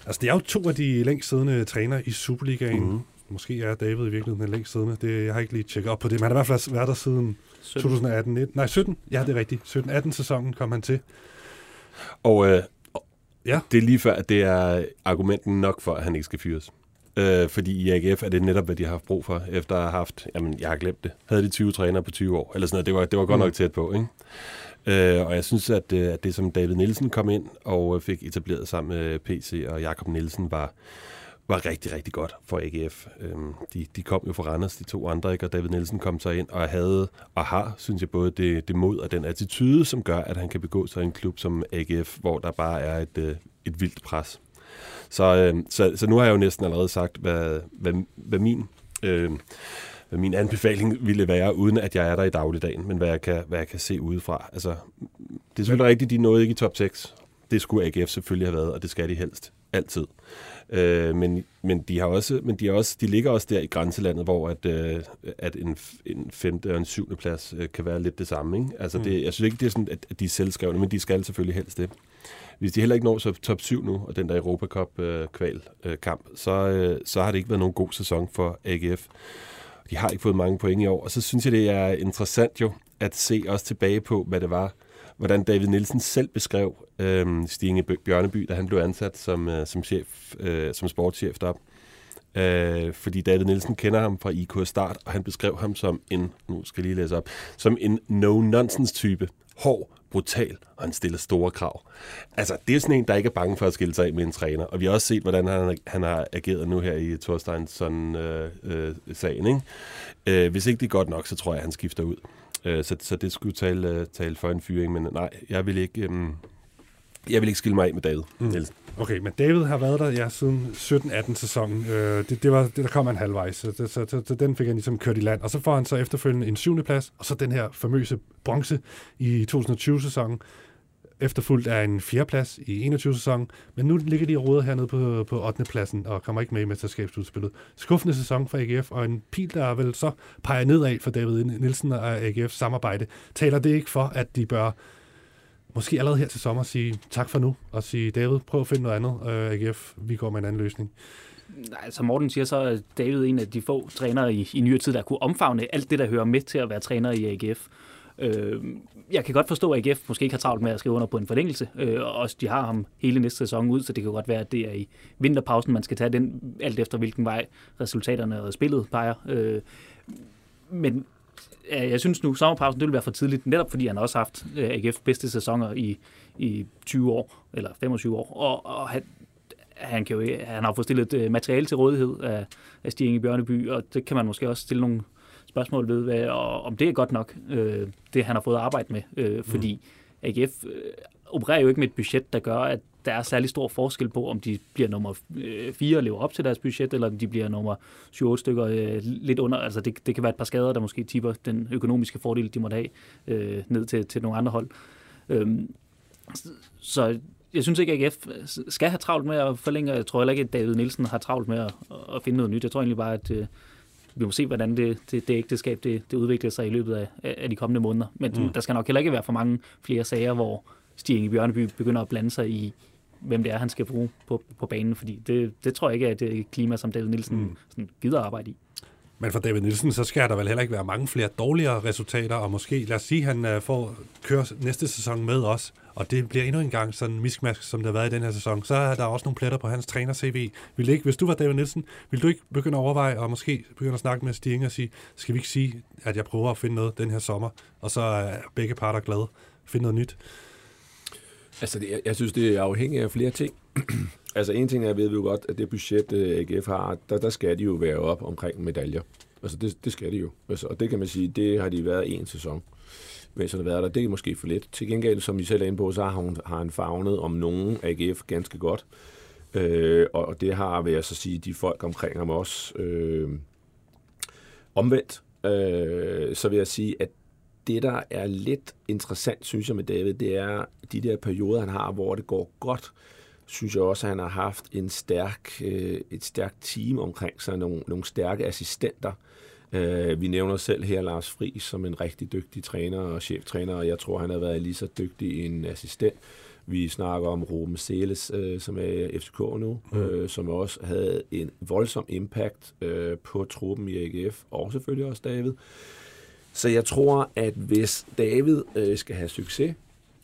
Altså, det er jo to af de længst siddende trænere i Superligaen. Mm. Måske er David i virkeligheden den længst siddende. Det, jeg har ikke lige tjekket op på det, men han har i hvert fald været der siden sytten. tyve atten nitten. Nej, sytten. Ja, det er rigtigt. sytten atten-sæsonen kom han til. Og øh, ja. Det er lige før, at det er argumenten nok for, at han ikke skal fyres. Øh, fordi i A G F er det netop, hvad de har haft brug for, efter at have haft, jamen, jeg har glemt det, havde de tyve trænere på tyve år, eller sådan noget. Det var, det var godt mm. nok tæt på, ikke? Øh, og jeg synes, at, at det, som David Nielsen kom ind og fik etableret sammen med P C og Jakob Nielsen, var... var rigtig, rigtig godt for A G F. Øhm, de, de kom jo fra Randers, de to andre, ikke? Og David Nielsen kom så ind og havde og har, synes jeg, både det, det mod og den attitude, som gør, at han kan begå sig i en klub som A G F, hvor der bare er et, øh, et vildt pres. Så, øh, så, så nu har jeg jo næsten allerede sagt, hvad, hvad, hvad, min, øh, hvad min anbefaling ville være, uden at jeg er der i dagligdagen, men hvad jeg kan, hvad jeg kan se udefra. Altså, det er selvfølgelig rigtigt, de nåede ikke i top seks. Det skulle A G F selvfølgelig have været, og det skal de helst. Altid. Øh, men men de har også, men de, også, de ligger også der i grænselandet, hvor at øh, at en en femte og en syvende plads øh, kan være lidt det samme, ikke? Altså det, jeg synes ikke det er sådan, at de er selvskrevne, men de skal selvfølgelig helst det. Hvis de heller ikke når så top syv nu og den der Europa Cup øh, kval øh, kamp, så øh, så har det ikke været nogen god sæson for A G F. De har ikke fået mange point i år, og så synes jeg det er interessant jo at se også tilbage på, hvad det var. Hvordan David Nielsen selv beskrev øh, Stig Inge Bjørnebye, da han blev ansat som, øh, som, chef, øh, som sportschef deroppe. Øh, fordi David Nielsen kender ham fra I K Start, og han beskrev ham som en, nu skal jeg lige læse op, som en no-nonsense-type. Hård, brutal, og han stiller store krav. Altså, det er sådan en, der ikke er bange for at skille sig af med en træner. Og vi har også set, hvordan han, han har ageret nu her i Thorsteinsson-sagen. Øh, øh, øh, hvis ikke det er godt nok, så tror jeg, han skifter ud. Så, så det skulle tale, tale for en fyring, men nej, jeg vil ikke, øhm, jeg vil ikke skille mig af med David. Mm. Okay, men David har været der ja, siden sytten atten-sæsonen. Øh, det, det var, det, der kom han halvvejs, så, det, så, så, så den fik han ligesom kørt i land. Og så får han så efterfølgende en syvende plads, og så den her famøse bronze i tyve tyve-sæsonen, efterfulgt af en fjerde plads i enogtyve-sæsonen. Men nu ligger de og roder hernede på, på ottende pladsen og kommer ikke med i mesterskabsudspillet. Skuffende sæson for A G F, og en pil, der vel så peger nedad for David Nielsen og A G F's samarbejde. Taler det ikke for, at de bør måske allerede her til sommer sige tak for nu, og sige, David, prøv at finde noget andet, A G F, vi går med en anden løsning? Nej, som Morten siger, så er David en af de få trænere i, i nyere tid, der kunne omfavne alt det, der hører med til at være træner i A G F. Jeg kan godt forstå, at A G F måske ikke har travlt med at skrive under på en forlængelse, og også de har ham hele næste sæson ud, så det kan godt være, at det er i vinterpausen, man skal tage den, alt efter hvilken vej resultaterne og spillet peger. Men jeg synes nu, sommerpausen, det vil være for tidligt, netop fordi han også har haft A G F's bedste sæsoner i, i tyve år, eller femogtyve år, og, og han, han, kan jo, han har fået stillet materiale til rådighed af, af Stig Inge Bjørnebye, og det kan man måske også stille nogle spørgsmål ved, hvad, og om det er godt nok, øh, det han har fået arbejde med, øh, fordi A G F øh, opererer jo ikke med et budget, der gør, at der er særlig stor forskel på, om de bliver nummer fire og lever op til deres budget, eller om de bliver nummer syv otte stykker øh, lidt under. Altså det, det kan være et par skader, der måske tipper den økonomiske fordel, de måtte have, øh, ned til, til nogle andre hold. Øhm, så jeg synes ikke, at A G F skal have travlt med at forlænge. Jeg tror heller ikke, at David Nielsen har travlt med at, at finde noget nyt. Jeg tror egentlig bare, at øh, vi må se, hvordan det, det, det ægteskab det, det udvikler sig i løbet af, af de kommende måneder. Men mm. der skal nok heller ikke være for mange flere sager, hvor Stig Inge Bjørnebye begynder at blande sig i, hvem det er, han skal bruge på, på banen. Fordi det, det tror jeg ikke er det klima, som David Nielsen mm. sådan gider at arbejde i. Men for David Nielsen, så skal der vel heller ikke være mange flere dårligere resultater, og måske, lad os sige, han får køre næste sæson med os, og det bliver endnu en gang sådan en miskmask, som der har været i den her sæson. Så er der også nogle pletter på hans træner-C V. Vil ikke, hvis du var David Nielsen, ville du ikke begynde at overveje, og måske begynde at snakke med Stig Inge og sige, skal vi ikke sige, at jeg prøver at finde noget den her sommer, og så er begge parter glade, finde noget nyt? Altså, det, jeg, jeg synes, det er afhængigt af flere ting. Altså, en ting er, ved vi jo godt, at det budget, A G F har, der, der skal de jo være op omkring medaljer. Altså, det, det skal de jo. Altså, og det kan man sige, det har de været en sæson, mens han har været der. Det er måske for lidt. Til gengæld, som I selv er inde på, så har han, har han favnet om nogen A G F ganske godt. Øh, og det har, vil jeg så sige, de folk omkring ham også øh, omvendt. Øh, så vil jeg sige, at det, der er lidt interessant, synes jeg, med David, det er de der perioder, han har, hvor det går godt. Synes jeg også, at han har haft en stærk, øh, et stærkt team omkring sig, nogle, nogle stærke assistenter. Øh, vi nævner selv her Lars Friis som en rigtig dygtig træner og cheftræner, og jeg tror, han har været lige så dygtig en assistent. Vi snakker om Ruben Seles, øh, som er F C K nu, mm. øh, som også havde en voldsom impact øh, på truppen i A G F, og selvfølgelig også David. Så jeg tror, at hvis David øh, skal have succes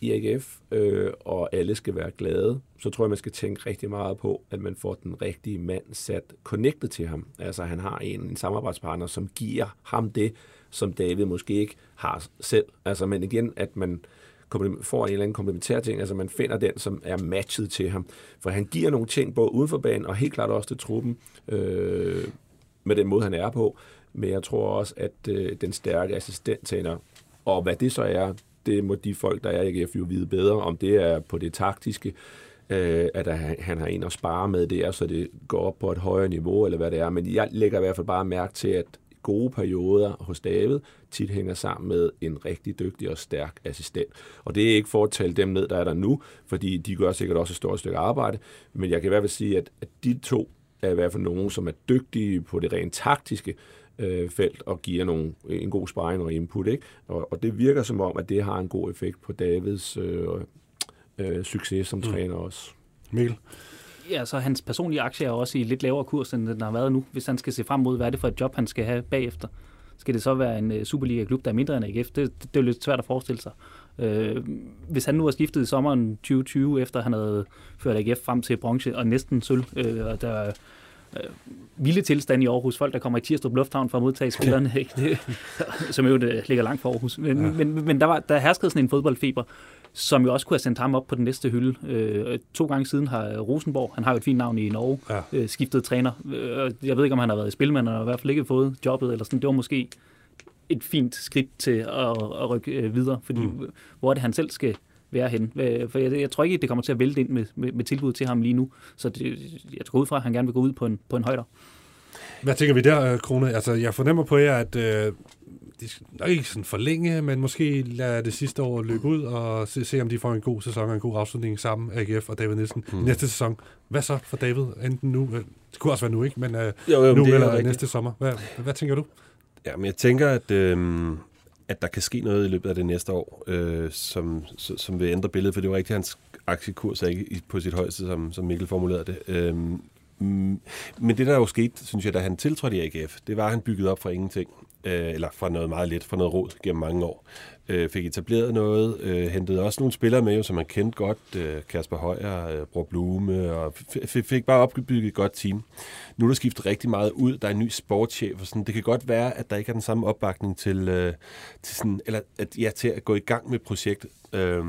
i A G F, øh, og alle skal være glade, så tror jeg, man skal tænke rigtig meget på, at man får den rigtige mand sat connected til ham. Altså, han har en, en samarbejdspartner, som giver ham det, som David måske ikke har selv. Altså, men igen, at man får en eller anden komplementær ting, altså man finder den, som er matchet til ham. For han giver nogle ting, både uden for banen, og helt klart også til truppen, øh, med den måde, han er på. Men jeg tror også, at øh, den stærke assistenttræner, og hvad det så er, det må de folk, der er i A G F, jo vide bedre, om det er på det taktiske, øh, at han, han har en at spare med det, er, så det går op på et højere niveau, eller hvad det er. Men jeg lægger i hvert fald bare mærke til, at gode perioder hos David tit hænger sammen med en rigtig dygtig og stærk assistent. Og det er ikke for at tale dem ned, der er der nu, fordi de gør sikkert også et stort stykke arbejde, men jeg kan i hvert fald sige, at, at de to er i hvert fald nogen, som er dygtige på det rent taktiske, felt og giver nogle, en god sparring og input, ikke? Og, og det virker som om, at det har en god effekt på Davids øh, øh, succes som mm. træner også. Mikkel? Ja, så hans personlige aktie er også i lidt lavere kurs, end den har været nu. Hvis han skal se frem mod, hvad er det for et job, han skal have bagefter? Skal det så være en Superliga-klub, der er mindre end A G F? Det, det, det er jo lidt svært at forestille sig. Øh, hvis han nu har skiftet i sommeren tyve tyve, efter han havde ført A G F frem til bronze og næsten sølv, øh, og der vilde tilstand i Aarhus. Folk, der kommer i Tirstrup Lufthavn for at modtage spillerne, ikke? Det, som jo det ligger langt fra Aarhus. Men, ja. men, men der, var, der herskede sådan en fodboldfeber, som jo også kunne have sendt ham op på den næste hylde. Øh, to gange siden har Rosenborg, han har jo et fint navn i Norge, ja. øh, skiftet træner. Jeg ved ikke, om han har været i spil, men han har i hvert fald ikke fået jobbet. Eller sådan. Det var måske et fint skridt til at, at rykke videre, fordi mm. hvor er det, han selv skal være hen. For jeg, jeg tror ikke, det kommer til at vælte ind med, med, med tilbud til ham lige nu. Så det, jeg tror ud fra, at han gerne vil gå ud på en, på en højder. Hvad tænker vi der, Krone? Altså, jeg fornemmer på jer, at øh, de skal nok ikke sådan forlænge, men måske lade det sidste år løbe ud og se, se om de får en god sæson og en god afslutning sammen, A G F og David Nielsen, hmm. næste sæson. Hvad så for David? Enten nu, øh, det kunne også være nu, ikke? Men øh, jo, jo, nu men eller rigtigt. Næste sommer. Hvad, hvad tænker du? Jamen, jeg tænker, at Øh... at der kan ske noget i løbet af det næste år, øh, som, som vil ændre billedet, for det var rigtigt, hans aktiekurs er ikke på sit højeste, som, som Mikkel formulerede det. Øhm, men det, der jo skete, synes jeg, da han tiltrådte i A G F, det var, at han byggede op fra ingenting, øh, eller fra noget meget let, fra noget rod gennem mange år. Øh, fik etableret noget, øh, hentede også nogle spillere med, jo, som han kendte godt, øh, Kasper Højer, øh, Bror Blume, og f- fik bare opbygget et godt team. Nu er der skiftet rigtig meget ud, der er en ny sportschef, og sådan. Det kan godt være, at der ikke er den samme opbakning til, øh, til, sådan, eller, at, ja, til at gå i gang med projekt, øh,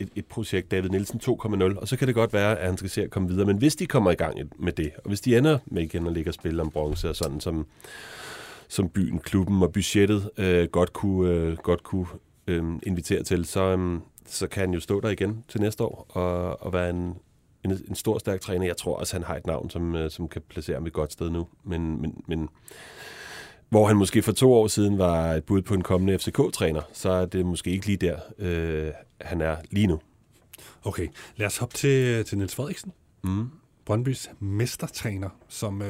et, et projekt David Nielsen to punkt nul, og så kan det godt være, at han skal se at komme videre, men hvis de kommer i gang med det, og hvis de ender med igen at ligge og spille om bronze og sådan, som, som byen, klubben og budgettet øh, godt kunne, øh, godt kunne Øhm, inviteret til, så, øhm, så kan han jo stå der igen til næste år og, og være en, en, en stor, stærk træner. Jeg tror også, han har et navn, som, som kan placere ham et godt sted nu. Men, men, men hvor han måske for to år siden var et bud på en kommende F C K-træner, så er det måske ikke lige der, øh, han er lige nu. Okay, lad os hoppe til, til Niels Frederiksen. Mm. Brøndbys mestertræner, som øh,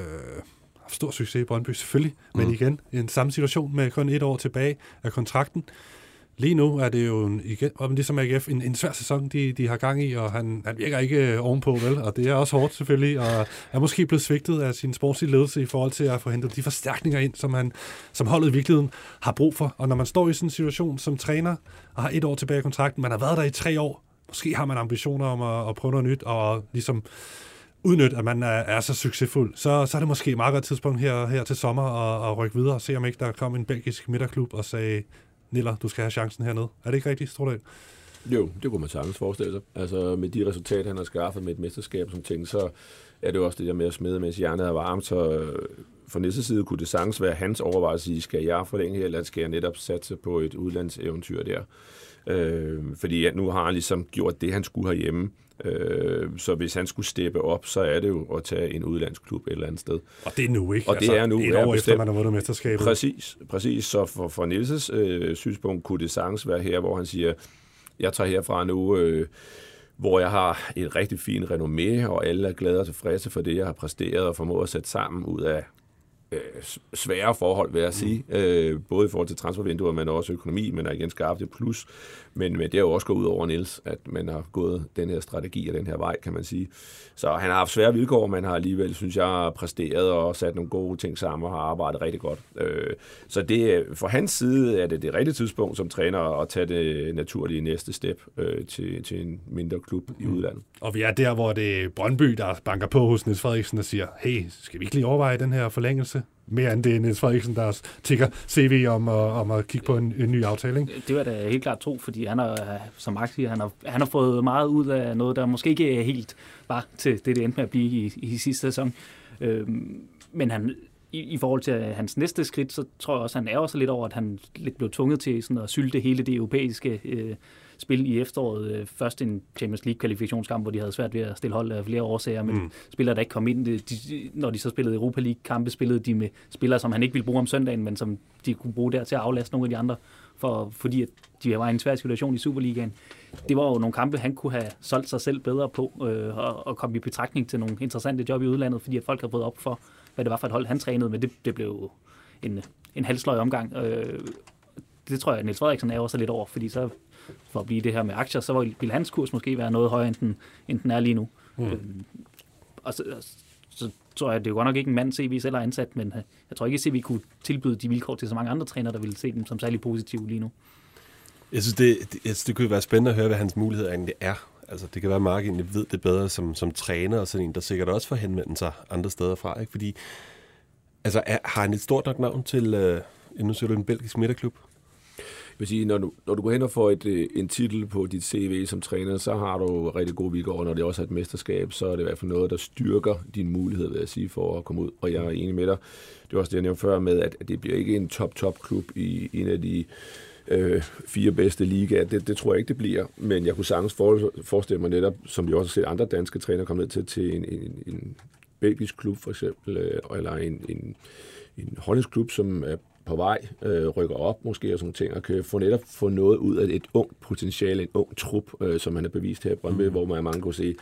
har stor succes i Brøndby selvfølgelig, men mm. igen i en samme situation med kun et år tilbage af kontrakten. Lige nu er det jo en, ligesom A G F, en, en svær sæson, de, de har gang i, og han, han virker ikke ovenpå, vel? Og det er også hårdt selvfølgelig, og er måske blevet svigtet af sin sportslige ledelse i forhold til at få hentet de forstærkninger ind, som, han, som holdet i virkeligheden har brug for. Og når man står i sådan en situation som træner, og har et år tilbage af kontrakten, man har været der i tre år, måske har man ambitioner om at, at prøve noget nyt, og ligesom udnytte, at man er, er så succesfuld, så, så er det måske et meget godt tidspunkt her, her til sommer at, at rykke videre og se, om ikke der kom en belgisk midterklub og sagde, Niller, du skal have chancen hernede. Er det ikke rigtigt, tror du? Jo, det kunne man sagtens forestille sig. Altså med de resultater, han har skaffet med et mesterskab, som tænkte, så er det også det der med at smide, mens hjernet er varmt. Så fra Nils' side kunne det sagtens være hans overvejelse i, skal jeg forlænge her, eller skal jeg netop satse på et udlandseventyr der? Øh, fordi nu har han ligesom gjort det, han skulle herhjemme. Så hvis han skulle steppe op, så er det jo at tage en udlandsklub et eller andet sted. Og det er nu, ikke? Og det altså, er nu. Et år efter, man har vundet mesterskabet. Præcis, præcis. Så for, for Nielses øh, synspunkt kunne det sagtens være her, hvor han siger, jeg tager herfra nu, øh, hvor jeg har et rigtig fint renommé, og alle er glade og tilfredse for det, jeg har præsteret og formået at sætte sammen ud af øh, svære forhold, vil jeg sige. Mm. Øh, både i forhold til transfervinduer, men også økonomi, men har igen skabt et plus. Men, men det er jo også gået ud over Niels, at man har gået den her strategi og den her vej, kan man sige. Så han har haft svære vilkår, men har alligevel, synes jeg, præsteret og sat nogle gode ting sammen og har arbejdet rigtig godt. Øh, så det, for hans side er det det rigtige tidspunkt som træner at tage det naturlige næste step øh, til, til en mindre klub mm. i udlandet. Og vi er der, hvor det er Brøndby, der banker på hos Niels Frederiksen og siger, hey, skal vi ikke lige overveje den her forlængelse? Mere end det er Niels Frederiksen, der tigger C V om, og, om at kigge på en, en ny aftale, ikke? Det var da helt klart tro, fordi han har, som Max siger, han har, han har fået meget ud af noget, der måske ikke helt var til det, det endte med at blive i, i sidste sæson. Øhm, men han, i, i forhold til hans næste skridt, så tror jeg også, han ærger sig lidt over, at han lidt blev tvunget til sådan at sylte hele det europæiske øh, spil i efteråret. Først en Champions League-kvalifikationskamp, hvor de havde svært ved at stille hold af flere årsager, men mm. spillere, der ikke kom ind, de, når de så spillede Europa League-kampe, spillede de med spillere, som han ikke ville bruge om søndagen, men som de kunne bruge der til at aflaste nogle af de andre, for, fordi at de var i en svær situation i Superligaen. Det var jo nogle kampe, han kunne have solgt sig selv bedre på, øh, og, og komme i betragtning til nogle interessante job i udlandet, fordi at folk havde fået op for, hvad det var for et hold, han trænede, men det, det blev jo en, en halvsløj omgang. Øh, det tror jeg, at Niels Frederiksen er også lidt over, fordi så for at blive det her med aktier, så ville hans kurs måske være noget højere, end den, end den er lige nu. Mm. Øhm, og så, så tror jeg, det er jo godt nok ikke en mand, C V selv er ansat, men jeg tror ikke, at C V kunne tilbyde de vilkår til så mange andre trænere, der ville se dem som særlig positive lige nu. Jeg synes, det, det, jeg synes, det kunne være spændende at høre, hvad hans muligheder egentlig er. Altså, det kan være, at Mark egentlig ved det bedre som, som træner, og sådan en, der sikkert også får henvendt sig andre steder fra. Ikke? Fordi, altså, er, har han et stort nok navn til, øh, nu ser du en belgisk midterklub? Jeg vil sige, når du, når du går hen og får et, en titel på dit C V som træner, så har du rigtig gode vilkår, når det også er et mesterskab, så er det i hvert fald noget, der styrker din mulighed, vil jeg sige, for at komme ud. Og jeg er enig med dig, det var også det, jeg nævnte før med, at det bliver ikke en top-top-klub i en af de øh, fire bedste ligaer. Det, det tror jeg ikke, det bliver, men jeg kunne sagtens for, forestille mig netop, som vi også har set andre danske trænere komme ned til, til en, en, en belgisk klub for eksempel, eller en, en, en hollandsk klub, som er på vej, øh, rykker op måske og sådan ting, og kan få netop få noget ud af et ungt potentiale, en ung trup, øh, som han har bevist her i Brøndby, mm. hvor man mange kunne se,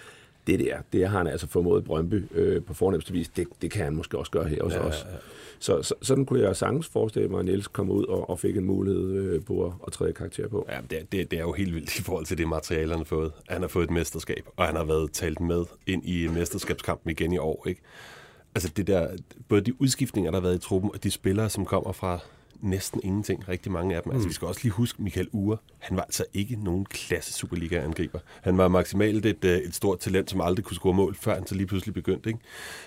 det der, det har han altså formået Brøndby øh, på fornemste vis, det, det kan han måske også gøre her hos ja, os. Ja, ja. Så, så sådan kunne jeg sagtens forestille mig, at Niels kom ud og, og fik en mulighed øh, på at, at træde karakter på. Ja, det, det, det er jo helt vildt i forhold til det materiale, han har fået. Han har fået et mesterskab, og han har været talt med ind i mesterskabskampen igen i år, ikke? Altså det der, både de udskiftninger, der har været i truppen, og de spillere, som kommer fra næsten ingenting, rigtig mange af dem. Mm. Altså vi skal også lige huske, Michael Uhre, han var altså ikke nogen klasse Superliga-angriber. Han var maksimalt et, et stort talent, som aldrig kunne score mål, før han så lige pludselig begyndte, ikke?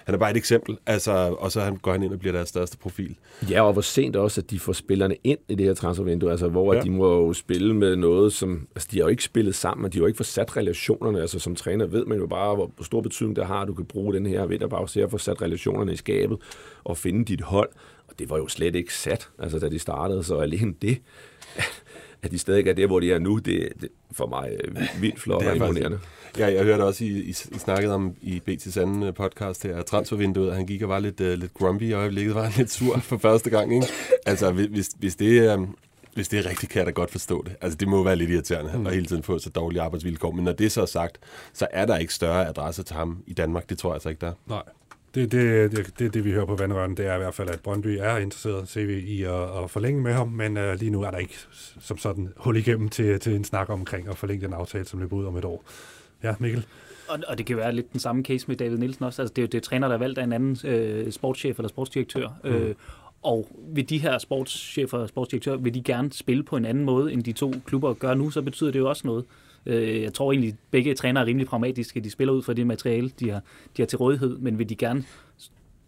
Han er bare et eksempel, altså, og så går han ind og bliver deres største profil. Ja, og hvor sent også, at de får spillerne ind i det her transfervindue, altså hvor ja. de må jo spille med noget, som, altså de har jo ikke spillet sammen, og de har jo ikke forsat relationerne, altså som træner ved man jo bare, hvor stor betydning der har, at du kan bruge den her vinterbag til at få sat relationerne i skabet, og finde dit hold. Det var jo slet ikke sat, altså da de startede, så alene det, at de stadig er der, hvor de er nu, det, det for mig vildt flot og imponerende. Ja, jeg hørte også, I, I, I snakkede om i B T's anden podcast her, transfervinduet, han gik og var lidt, uh, lidt grumpy i øjeblikket, var han lidt sur for første gang, ikke? Altså, hvis, hvis det... Um Hvis det er rigtigt, kan jeg da godt forstå det. Altså, det må være lidt irriterende at hele tiden få så dårlige arbejdsvilkår. Men når det så er sagt, så er der ikke større adresse til ham i Danmark. Det tror jeg altså ikke, der er. Nej. Det, det, det, det, det vi hører på vandrørene, det er i hvert fald, at Brøndby er interesseret C V i at, at forlænge med ham, men uh, lige nu er der ikke som sådan hul igennem til, til en snak omkring at forlænge den aftale, som løber ud om et år. Ja, Mikkel? Og, og det kan være lidt den samme case med David Nielsen også. Altså, det er jo det træner, der er valgt af en anden øh, sportschef eller sportsdirektør, mm. øh, Og vil de her sportschefer og sportsdirektører, vil de gerne spille på en anden måde, end de to klubber gør nu, så betyder det jo også noget. Jeg tror egentlig, begge trænere er rimelig pragmatiske. De spiller ud fra det materiale, de har, de har til rådighed, men vil de gerne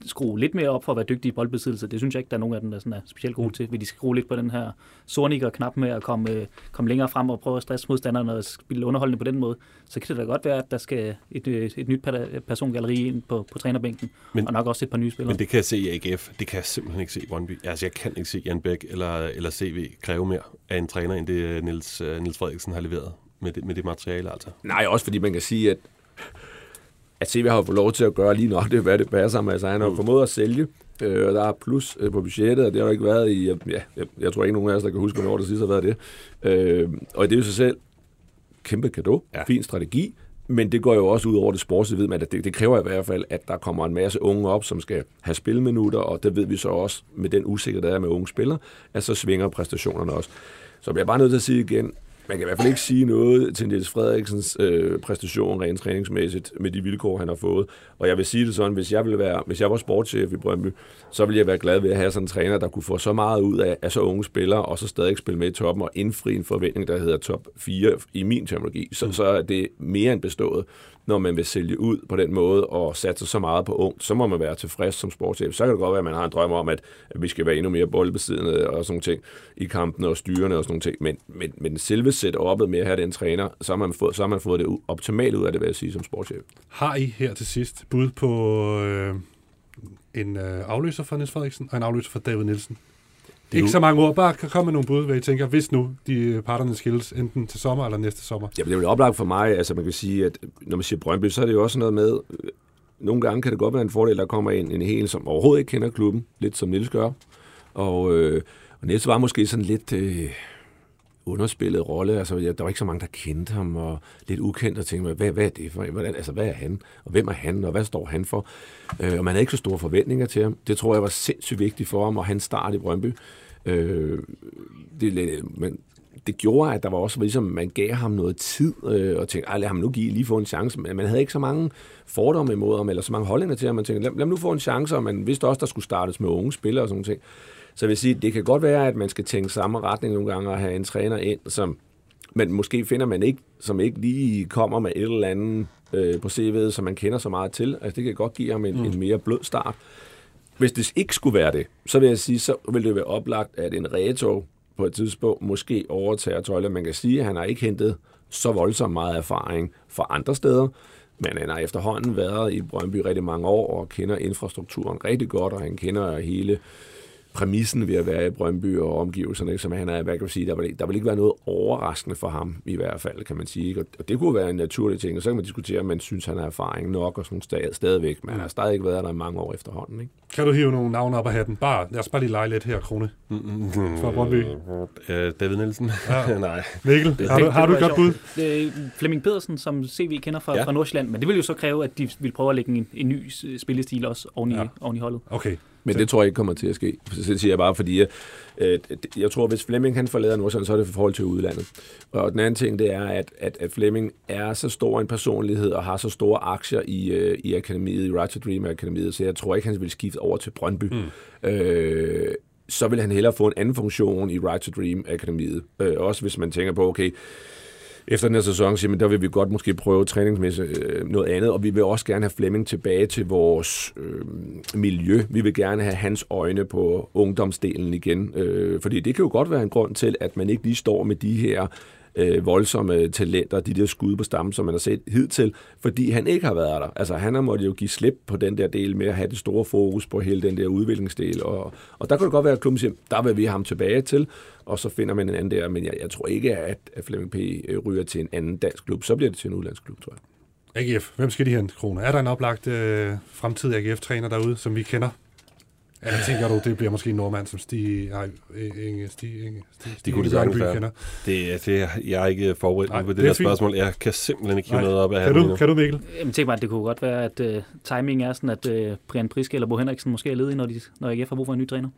skrue lidt mere op for at være dygtige i boldbesiddelse? Det synes jeg ikke, der er nogen af dem, der sådan er specielt gode til. Vil de skrue lidt på den her Zorniger-knap med at komme, komme længere frem og prøve at stresse modstanderne og spille underholdende på den måde, så kan det da godt være, at der skal et, et nyt persongalleri ind på, på trænerbænken, men, og nok også et par nye spillere. Men det kan jeg se i A G F. Det kan jeg simpelthen ikke se i Brøndby. Altså, jeg kan ikke se Jan Bæk eller, eller C V kræve mere af en træner, end det Niels, Niels Frederiksen har leveret med det, med det materiale, altså. Nej, også fordi man kan sige, at at C V har fået lov til at gøre lige nok, det er, hvad det passer med. Altså, han har jo formået at sælge, øh, og der er plus øh, på budgettet, og det har der ikke været i... Ja, jeg, jeg tror ikke, nogen af os, der kan huske, hvornår det sidste har været det. Øh, og det er jo sig selv kæmpe cadeau, ja. Fin strategi, men det går jo også ud over det sportslige, ved man, at det, det kræver i hvert fald, at der kommer en masse unge op, som skal have spilminutter, og det ved vi så også med den usikkerhed, der er med unge spillere, at så svinger præstationerne også. Så bliver jeg bare nødt til at sige igen, man kan i hvert fald ikke sige noget til Niels Frederiksens øh, præstation rent træningsmæssigt med de vilkår, han har fået. Og jeg vil sige det sådan, hvis jeg, ville være, hvis jeg var sportschef i Brøndby, så ville jeg være glad ved at have sådan en træner, der kunne få så meget ud af, af så unge spillere, og så stadig spille med i toppen og indfri en forventning, der hedder top fire i min terminologi. Så, mm. så er det mere end bestået, når man vil sælge ud på den måde og satse så meget på ungt. Så må man være tilfreds som sportschef. Så kan det godt være, at man har en drøm om, at, at vi skal være endnu mere boldbesiddende og sådan ting i kampen og styrende og sådan ting. Men, men, men selve setupet med at have den træner, så har man fået, så har man fået det optimalt ud af det, vil jeg sige, som sportschef. Har I her til sidst bud på øh, en øh, afløser for Niels Frederiksen og en afløser for David Nielsen? Det ikke så mange ord, bare kan komme nogle bud, hvad I tænker, hvis nu de parterne skilles enten til sommer eller næste sommer. Ja, det er jo oplagt for mig, altså man kan sige, at når man siger Brøndby, så er det jo også noget med, nogle gange kan det godt være en fordel, der kommer en, en hel, som overhovedet ikke kender klubben, lidt som Niels gør, og, øh, og Niels var måske sådan lidt øh, underspillet rolle, altså ja, der var ikke så mange, der kendte ham, og lidt ukendt, og tænkte, hvad, hvad er det for, hvordan, altså hvad er han, og hvem er han, og hvad står han for, øh, og man havde ikke så store forventninger til ham, det tror jeg var sindssygt vigtigt for ham, og han startede i Brøndby. Øh, det, men det gjorde, at der var også ligesom, man gav ham noget tid øh, og tænkte, lad ham nu give lige få en chance, men man havde ikke så mange fordomme imod ham eller så mange holdninger til ham, man tænkte, lad, lad nu få en chance, og man vidste også, der skulle startes med unge spillere og sådan ting. Så jeg vil sige, det kan godt være, at man skal tænke samme retning nogle gange og have en træner ind, som men måske finder man ikke, som ikke lige kommer med et eller andet øh, på C V'et, som man kender så meget til, altså det kan godt give ham en, mm. en mere blød start. Hvis det ikke skulle være det, så vil jeg sige, så vil det være oplagt, at en Ritav på et tidspunkt måske overtager tøjlet. Man kan sige, at han har ikke hentet så voldsomt meget erfaring fra andre steder, men han har efterhånden været i Brøndby rigtig mange år og kender infrastrukturen rigtig godt, og han kender hele præmissen ved at være i Brøndby og omgivelserne, ikke? Som han er, hvad kan man sige, der vil, der vil ikke være noget overraskende for ham i hvert fald, kan man sige. Og det kunne være en naturlig ting, og så kan man diskutere, om man synes, han har erfaring nok og sådan stadig, stadigvæk, men han har stadig ikke været der i mange år efterhånden, ikke? Kan du hive nogle navne op af hatten? Bare, lad os bare lige lege lidt her, Krone. Mm-hmm. Fra Brøndby. Øh, David Nielsen. Ja. Nej. Mikkel, det, har, du, har du et godt bud? Flemming Pedersen, som C V kender fra, ja. fra Nordsjælland, men det vil jo så kræve, at de vil prøve at lægge en, en ny spillestil også oven i, ja. oven i holdet. Okay. Men det tror jeg ikke kommer til at ske. Så siger jeg bare, fordi øh, jeg tror, hvis Flemming han forlader Nordsjælland, så er det for forhold til udlandet. Og den anden ting, det er, at, at, at Flemming er så stor en personlighed og har så store aktier i, øh, i akademiet, i Right to Dream Akademiet, så jeg tror ikke, han vil skifte over til Brøndby. Mm. Øh, så vil han hellere få en anden funktion i Right to Dream Akademiet. Øh, også hvis man tænker på, okay, efter den her sæson, siger man, der vil vi godt måske prøve træningsmæssigt øh, noget andet, og vi vil også gerne have Flemming tilbage til vores øh, miljø. Vi vil gerne have hans øjne på ungdomsdelen igen, øh, fordi det kan jo godt være en grund til, at man ikke lige står med de her øh, voldsomme talenter, de der skud på stammen, som man har set hidtil, fordi han ikke har været der. Altså, han har måttet jo give slip på den der del med at have det store fokus på hele den der udviklingsdel, og, og der kunne det godt være, at klubben siger, der vil vi have ham tilbage til, og så finder man en anden der, men jeg, jeg tror ikke, at, at Flemming P. ryger til en anden dansk klub, så bliver det til en udlandsk klub, tror jeg. A G F, hvem skal de hente, Kroner? Er der en oplagt øh, fremtidig A G F-træner derude, som vi kender? Eller tænker du, det bliver måske en nordmand, som Stig Inge Bjørnebye kender? Det, det, jeg er ikke forberedt på det, det der fint. Spørgsmål. Jeg kan simpelthen ikke give Nej. noget op af kan her. Du, kan du, Mikkel? Jamen, tænk mig, at det kunne godt være, at uh, timingen er sådan, at uh, Brian Priske eller Bo Henriksen måske er ledig, når, de, når A G F har brug for en ny træner.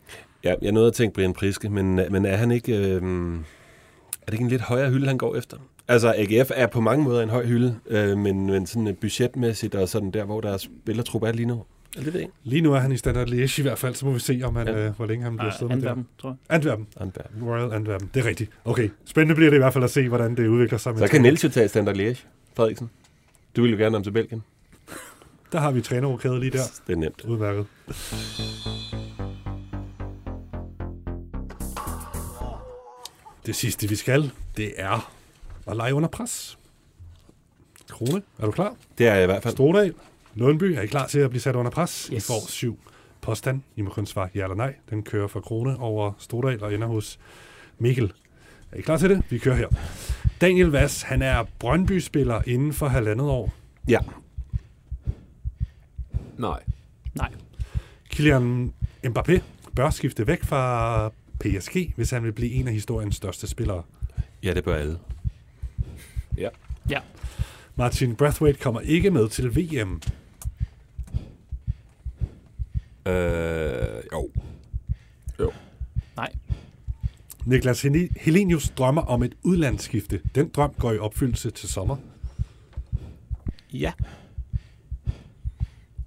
Ja, jeg nåede at tænke Brian Priske, men, men er han ikke... Øh, er det ikke en lidt højere hylde, han går efter? Altså, A G F er på mange måder en høj hylde, øh, men, men sådan budgetmæssigt og sådan der, hvor der er spillertruppe er lige nu. Det ved jeg ikke. Lige nu er han i Standard Liège i hvert fald, så må vi se, om han, ja. øh, hvor længe han bliver stået med det. Antwerpen, tror jeg. Antwerpen. Antwerpen. Royal Antwerpen, det er rigtigt. Okay, spændende bliver det i hvert fald at se, hvordan det udvikler sig. Så kan Niels jo tage Standard Liège, Frederiksen. Du vil jo gerne om til Belgien. Der har vi trænerrokade lige der. Det er nemt. Udmærket. Det sidste, vi skal, det er at lege under pres. Krone, er du klar? Det er jeg i hvert fald. Stordahl, Lundby, er I klar til at blive sat under pres? Yes. I får syv påstand. I må kun svare ja eller nej. Den kører fra Krone over Stordahl og ender hos Mikkel. Er I klar til det? Vi kører her. Daniel Vass, han er Brøndby-spiller inden for halvandet år. Ja. Nej. Nej. Kylian Mbappé bør skifte væk fra P S G, hvis han vil blive en af historiens største spillere. Ja, det bør alle. Ja. Ja. Martin Brathwaite kommer ikke med til V M. Øh, jo. Jo. Nej. Niklas Helenius drømmer om et udlandsskifte. Den drøm går i opfyldelse til sommer. Ja.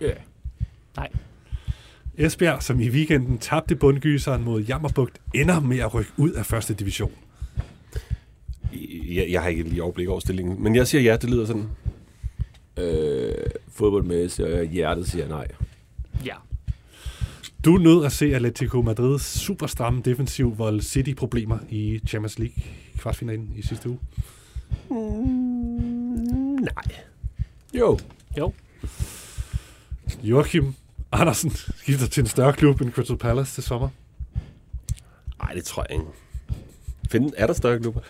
Ja. Nej. Esbjerg, som i weekenden tabte bundgyseren mod Jammerbugt, ender med at rykke ud af første division. Jeg, jeg har ikke lige overblik over stillingen, men jeg siger ja, det lyder sådan. Øh, fodboldmæssigt og hjertet siger nej. Ja. Du er nødt at se Atletico Madrids superstramme defensiv volde City-problemer i Champions League kvartfinalen i sidste uge. Mm, nej. Jo. Jo. Joachim Andersen skifter til en større klub end Crystal Palace til sommer. Nej, det tror jeg ikke. Finden, er der større klubber?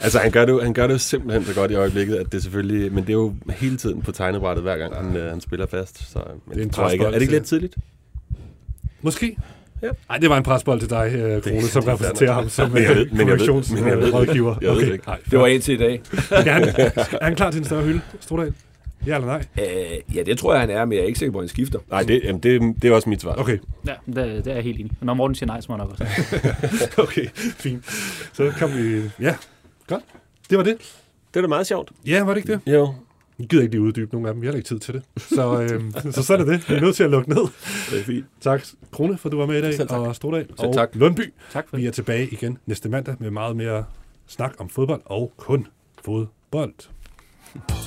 Altså, han gør, det jo, han gør det jo simpelthen så godt i øjeblikket, at det selvfølgelig... Men det er jo hele tiden på tegnebrættet, hver gang ja. han, øh, han spiller fast. Så, men det er, tror jeg ikke. Er det ikke lidt tidligt? Måske. Nej, ja. det var en presbold til dig, øh, Krone, som repræsenterer ham som korrektionsrådgiver. Jeg ved ikke. Det var en til i dag. er, han, er han klar til en større hylde, Stordahl? Ja eller nej? Øh, ja, det tror jeg, han er, men jeg er ikke sikker på, at han skifter. Nej, det, jamen, det, det er også mit svar. Okay. Ja, det, det er jeg helt enig. Når Morten siger nej, så må han nok også. Okay, fint. Så kom vi... Ja, godt. Det var det. Det var meget sjovt. Ja, var det ikke det? Jo. Vi gider ikke lige uddybe nogen af dem. Vi har ikke tid til det. Så, øhm, så sådan er det. Vi er nødt til at lukke ned. Det er fint. Tak, Krone, for du var med i dag. Selv tak. Og Stordahl og tak. Lundby. Tak for det. Vi er tilbage igen næste mandag med meget mere snak om fodbold og kun fodbold.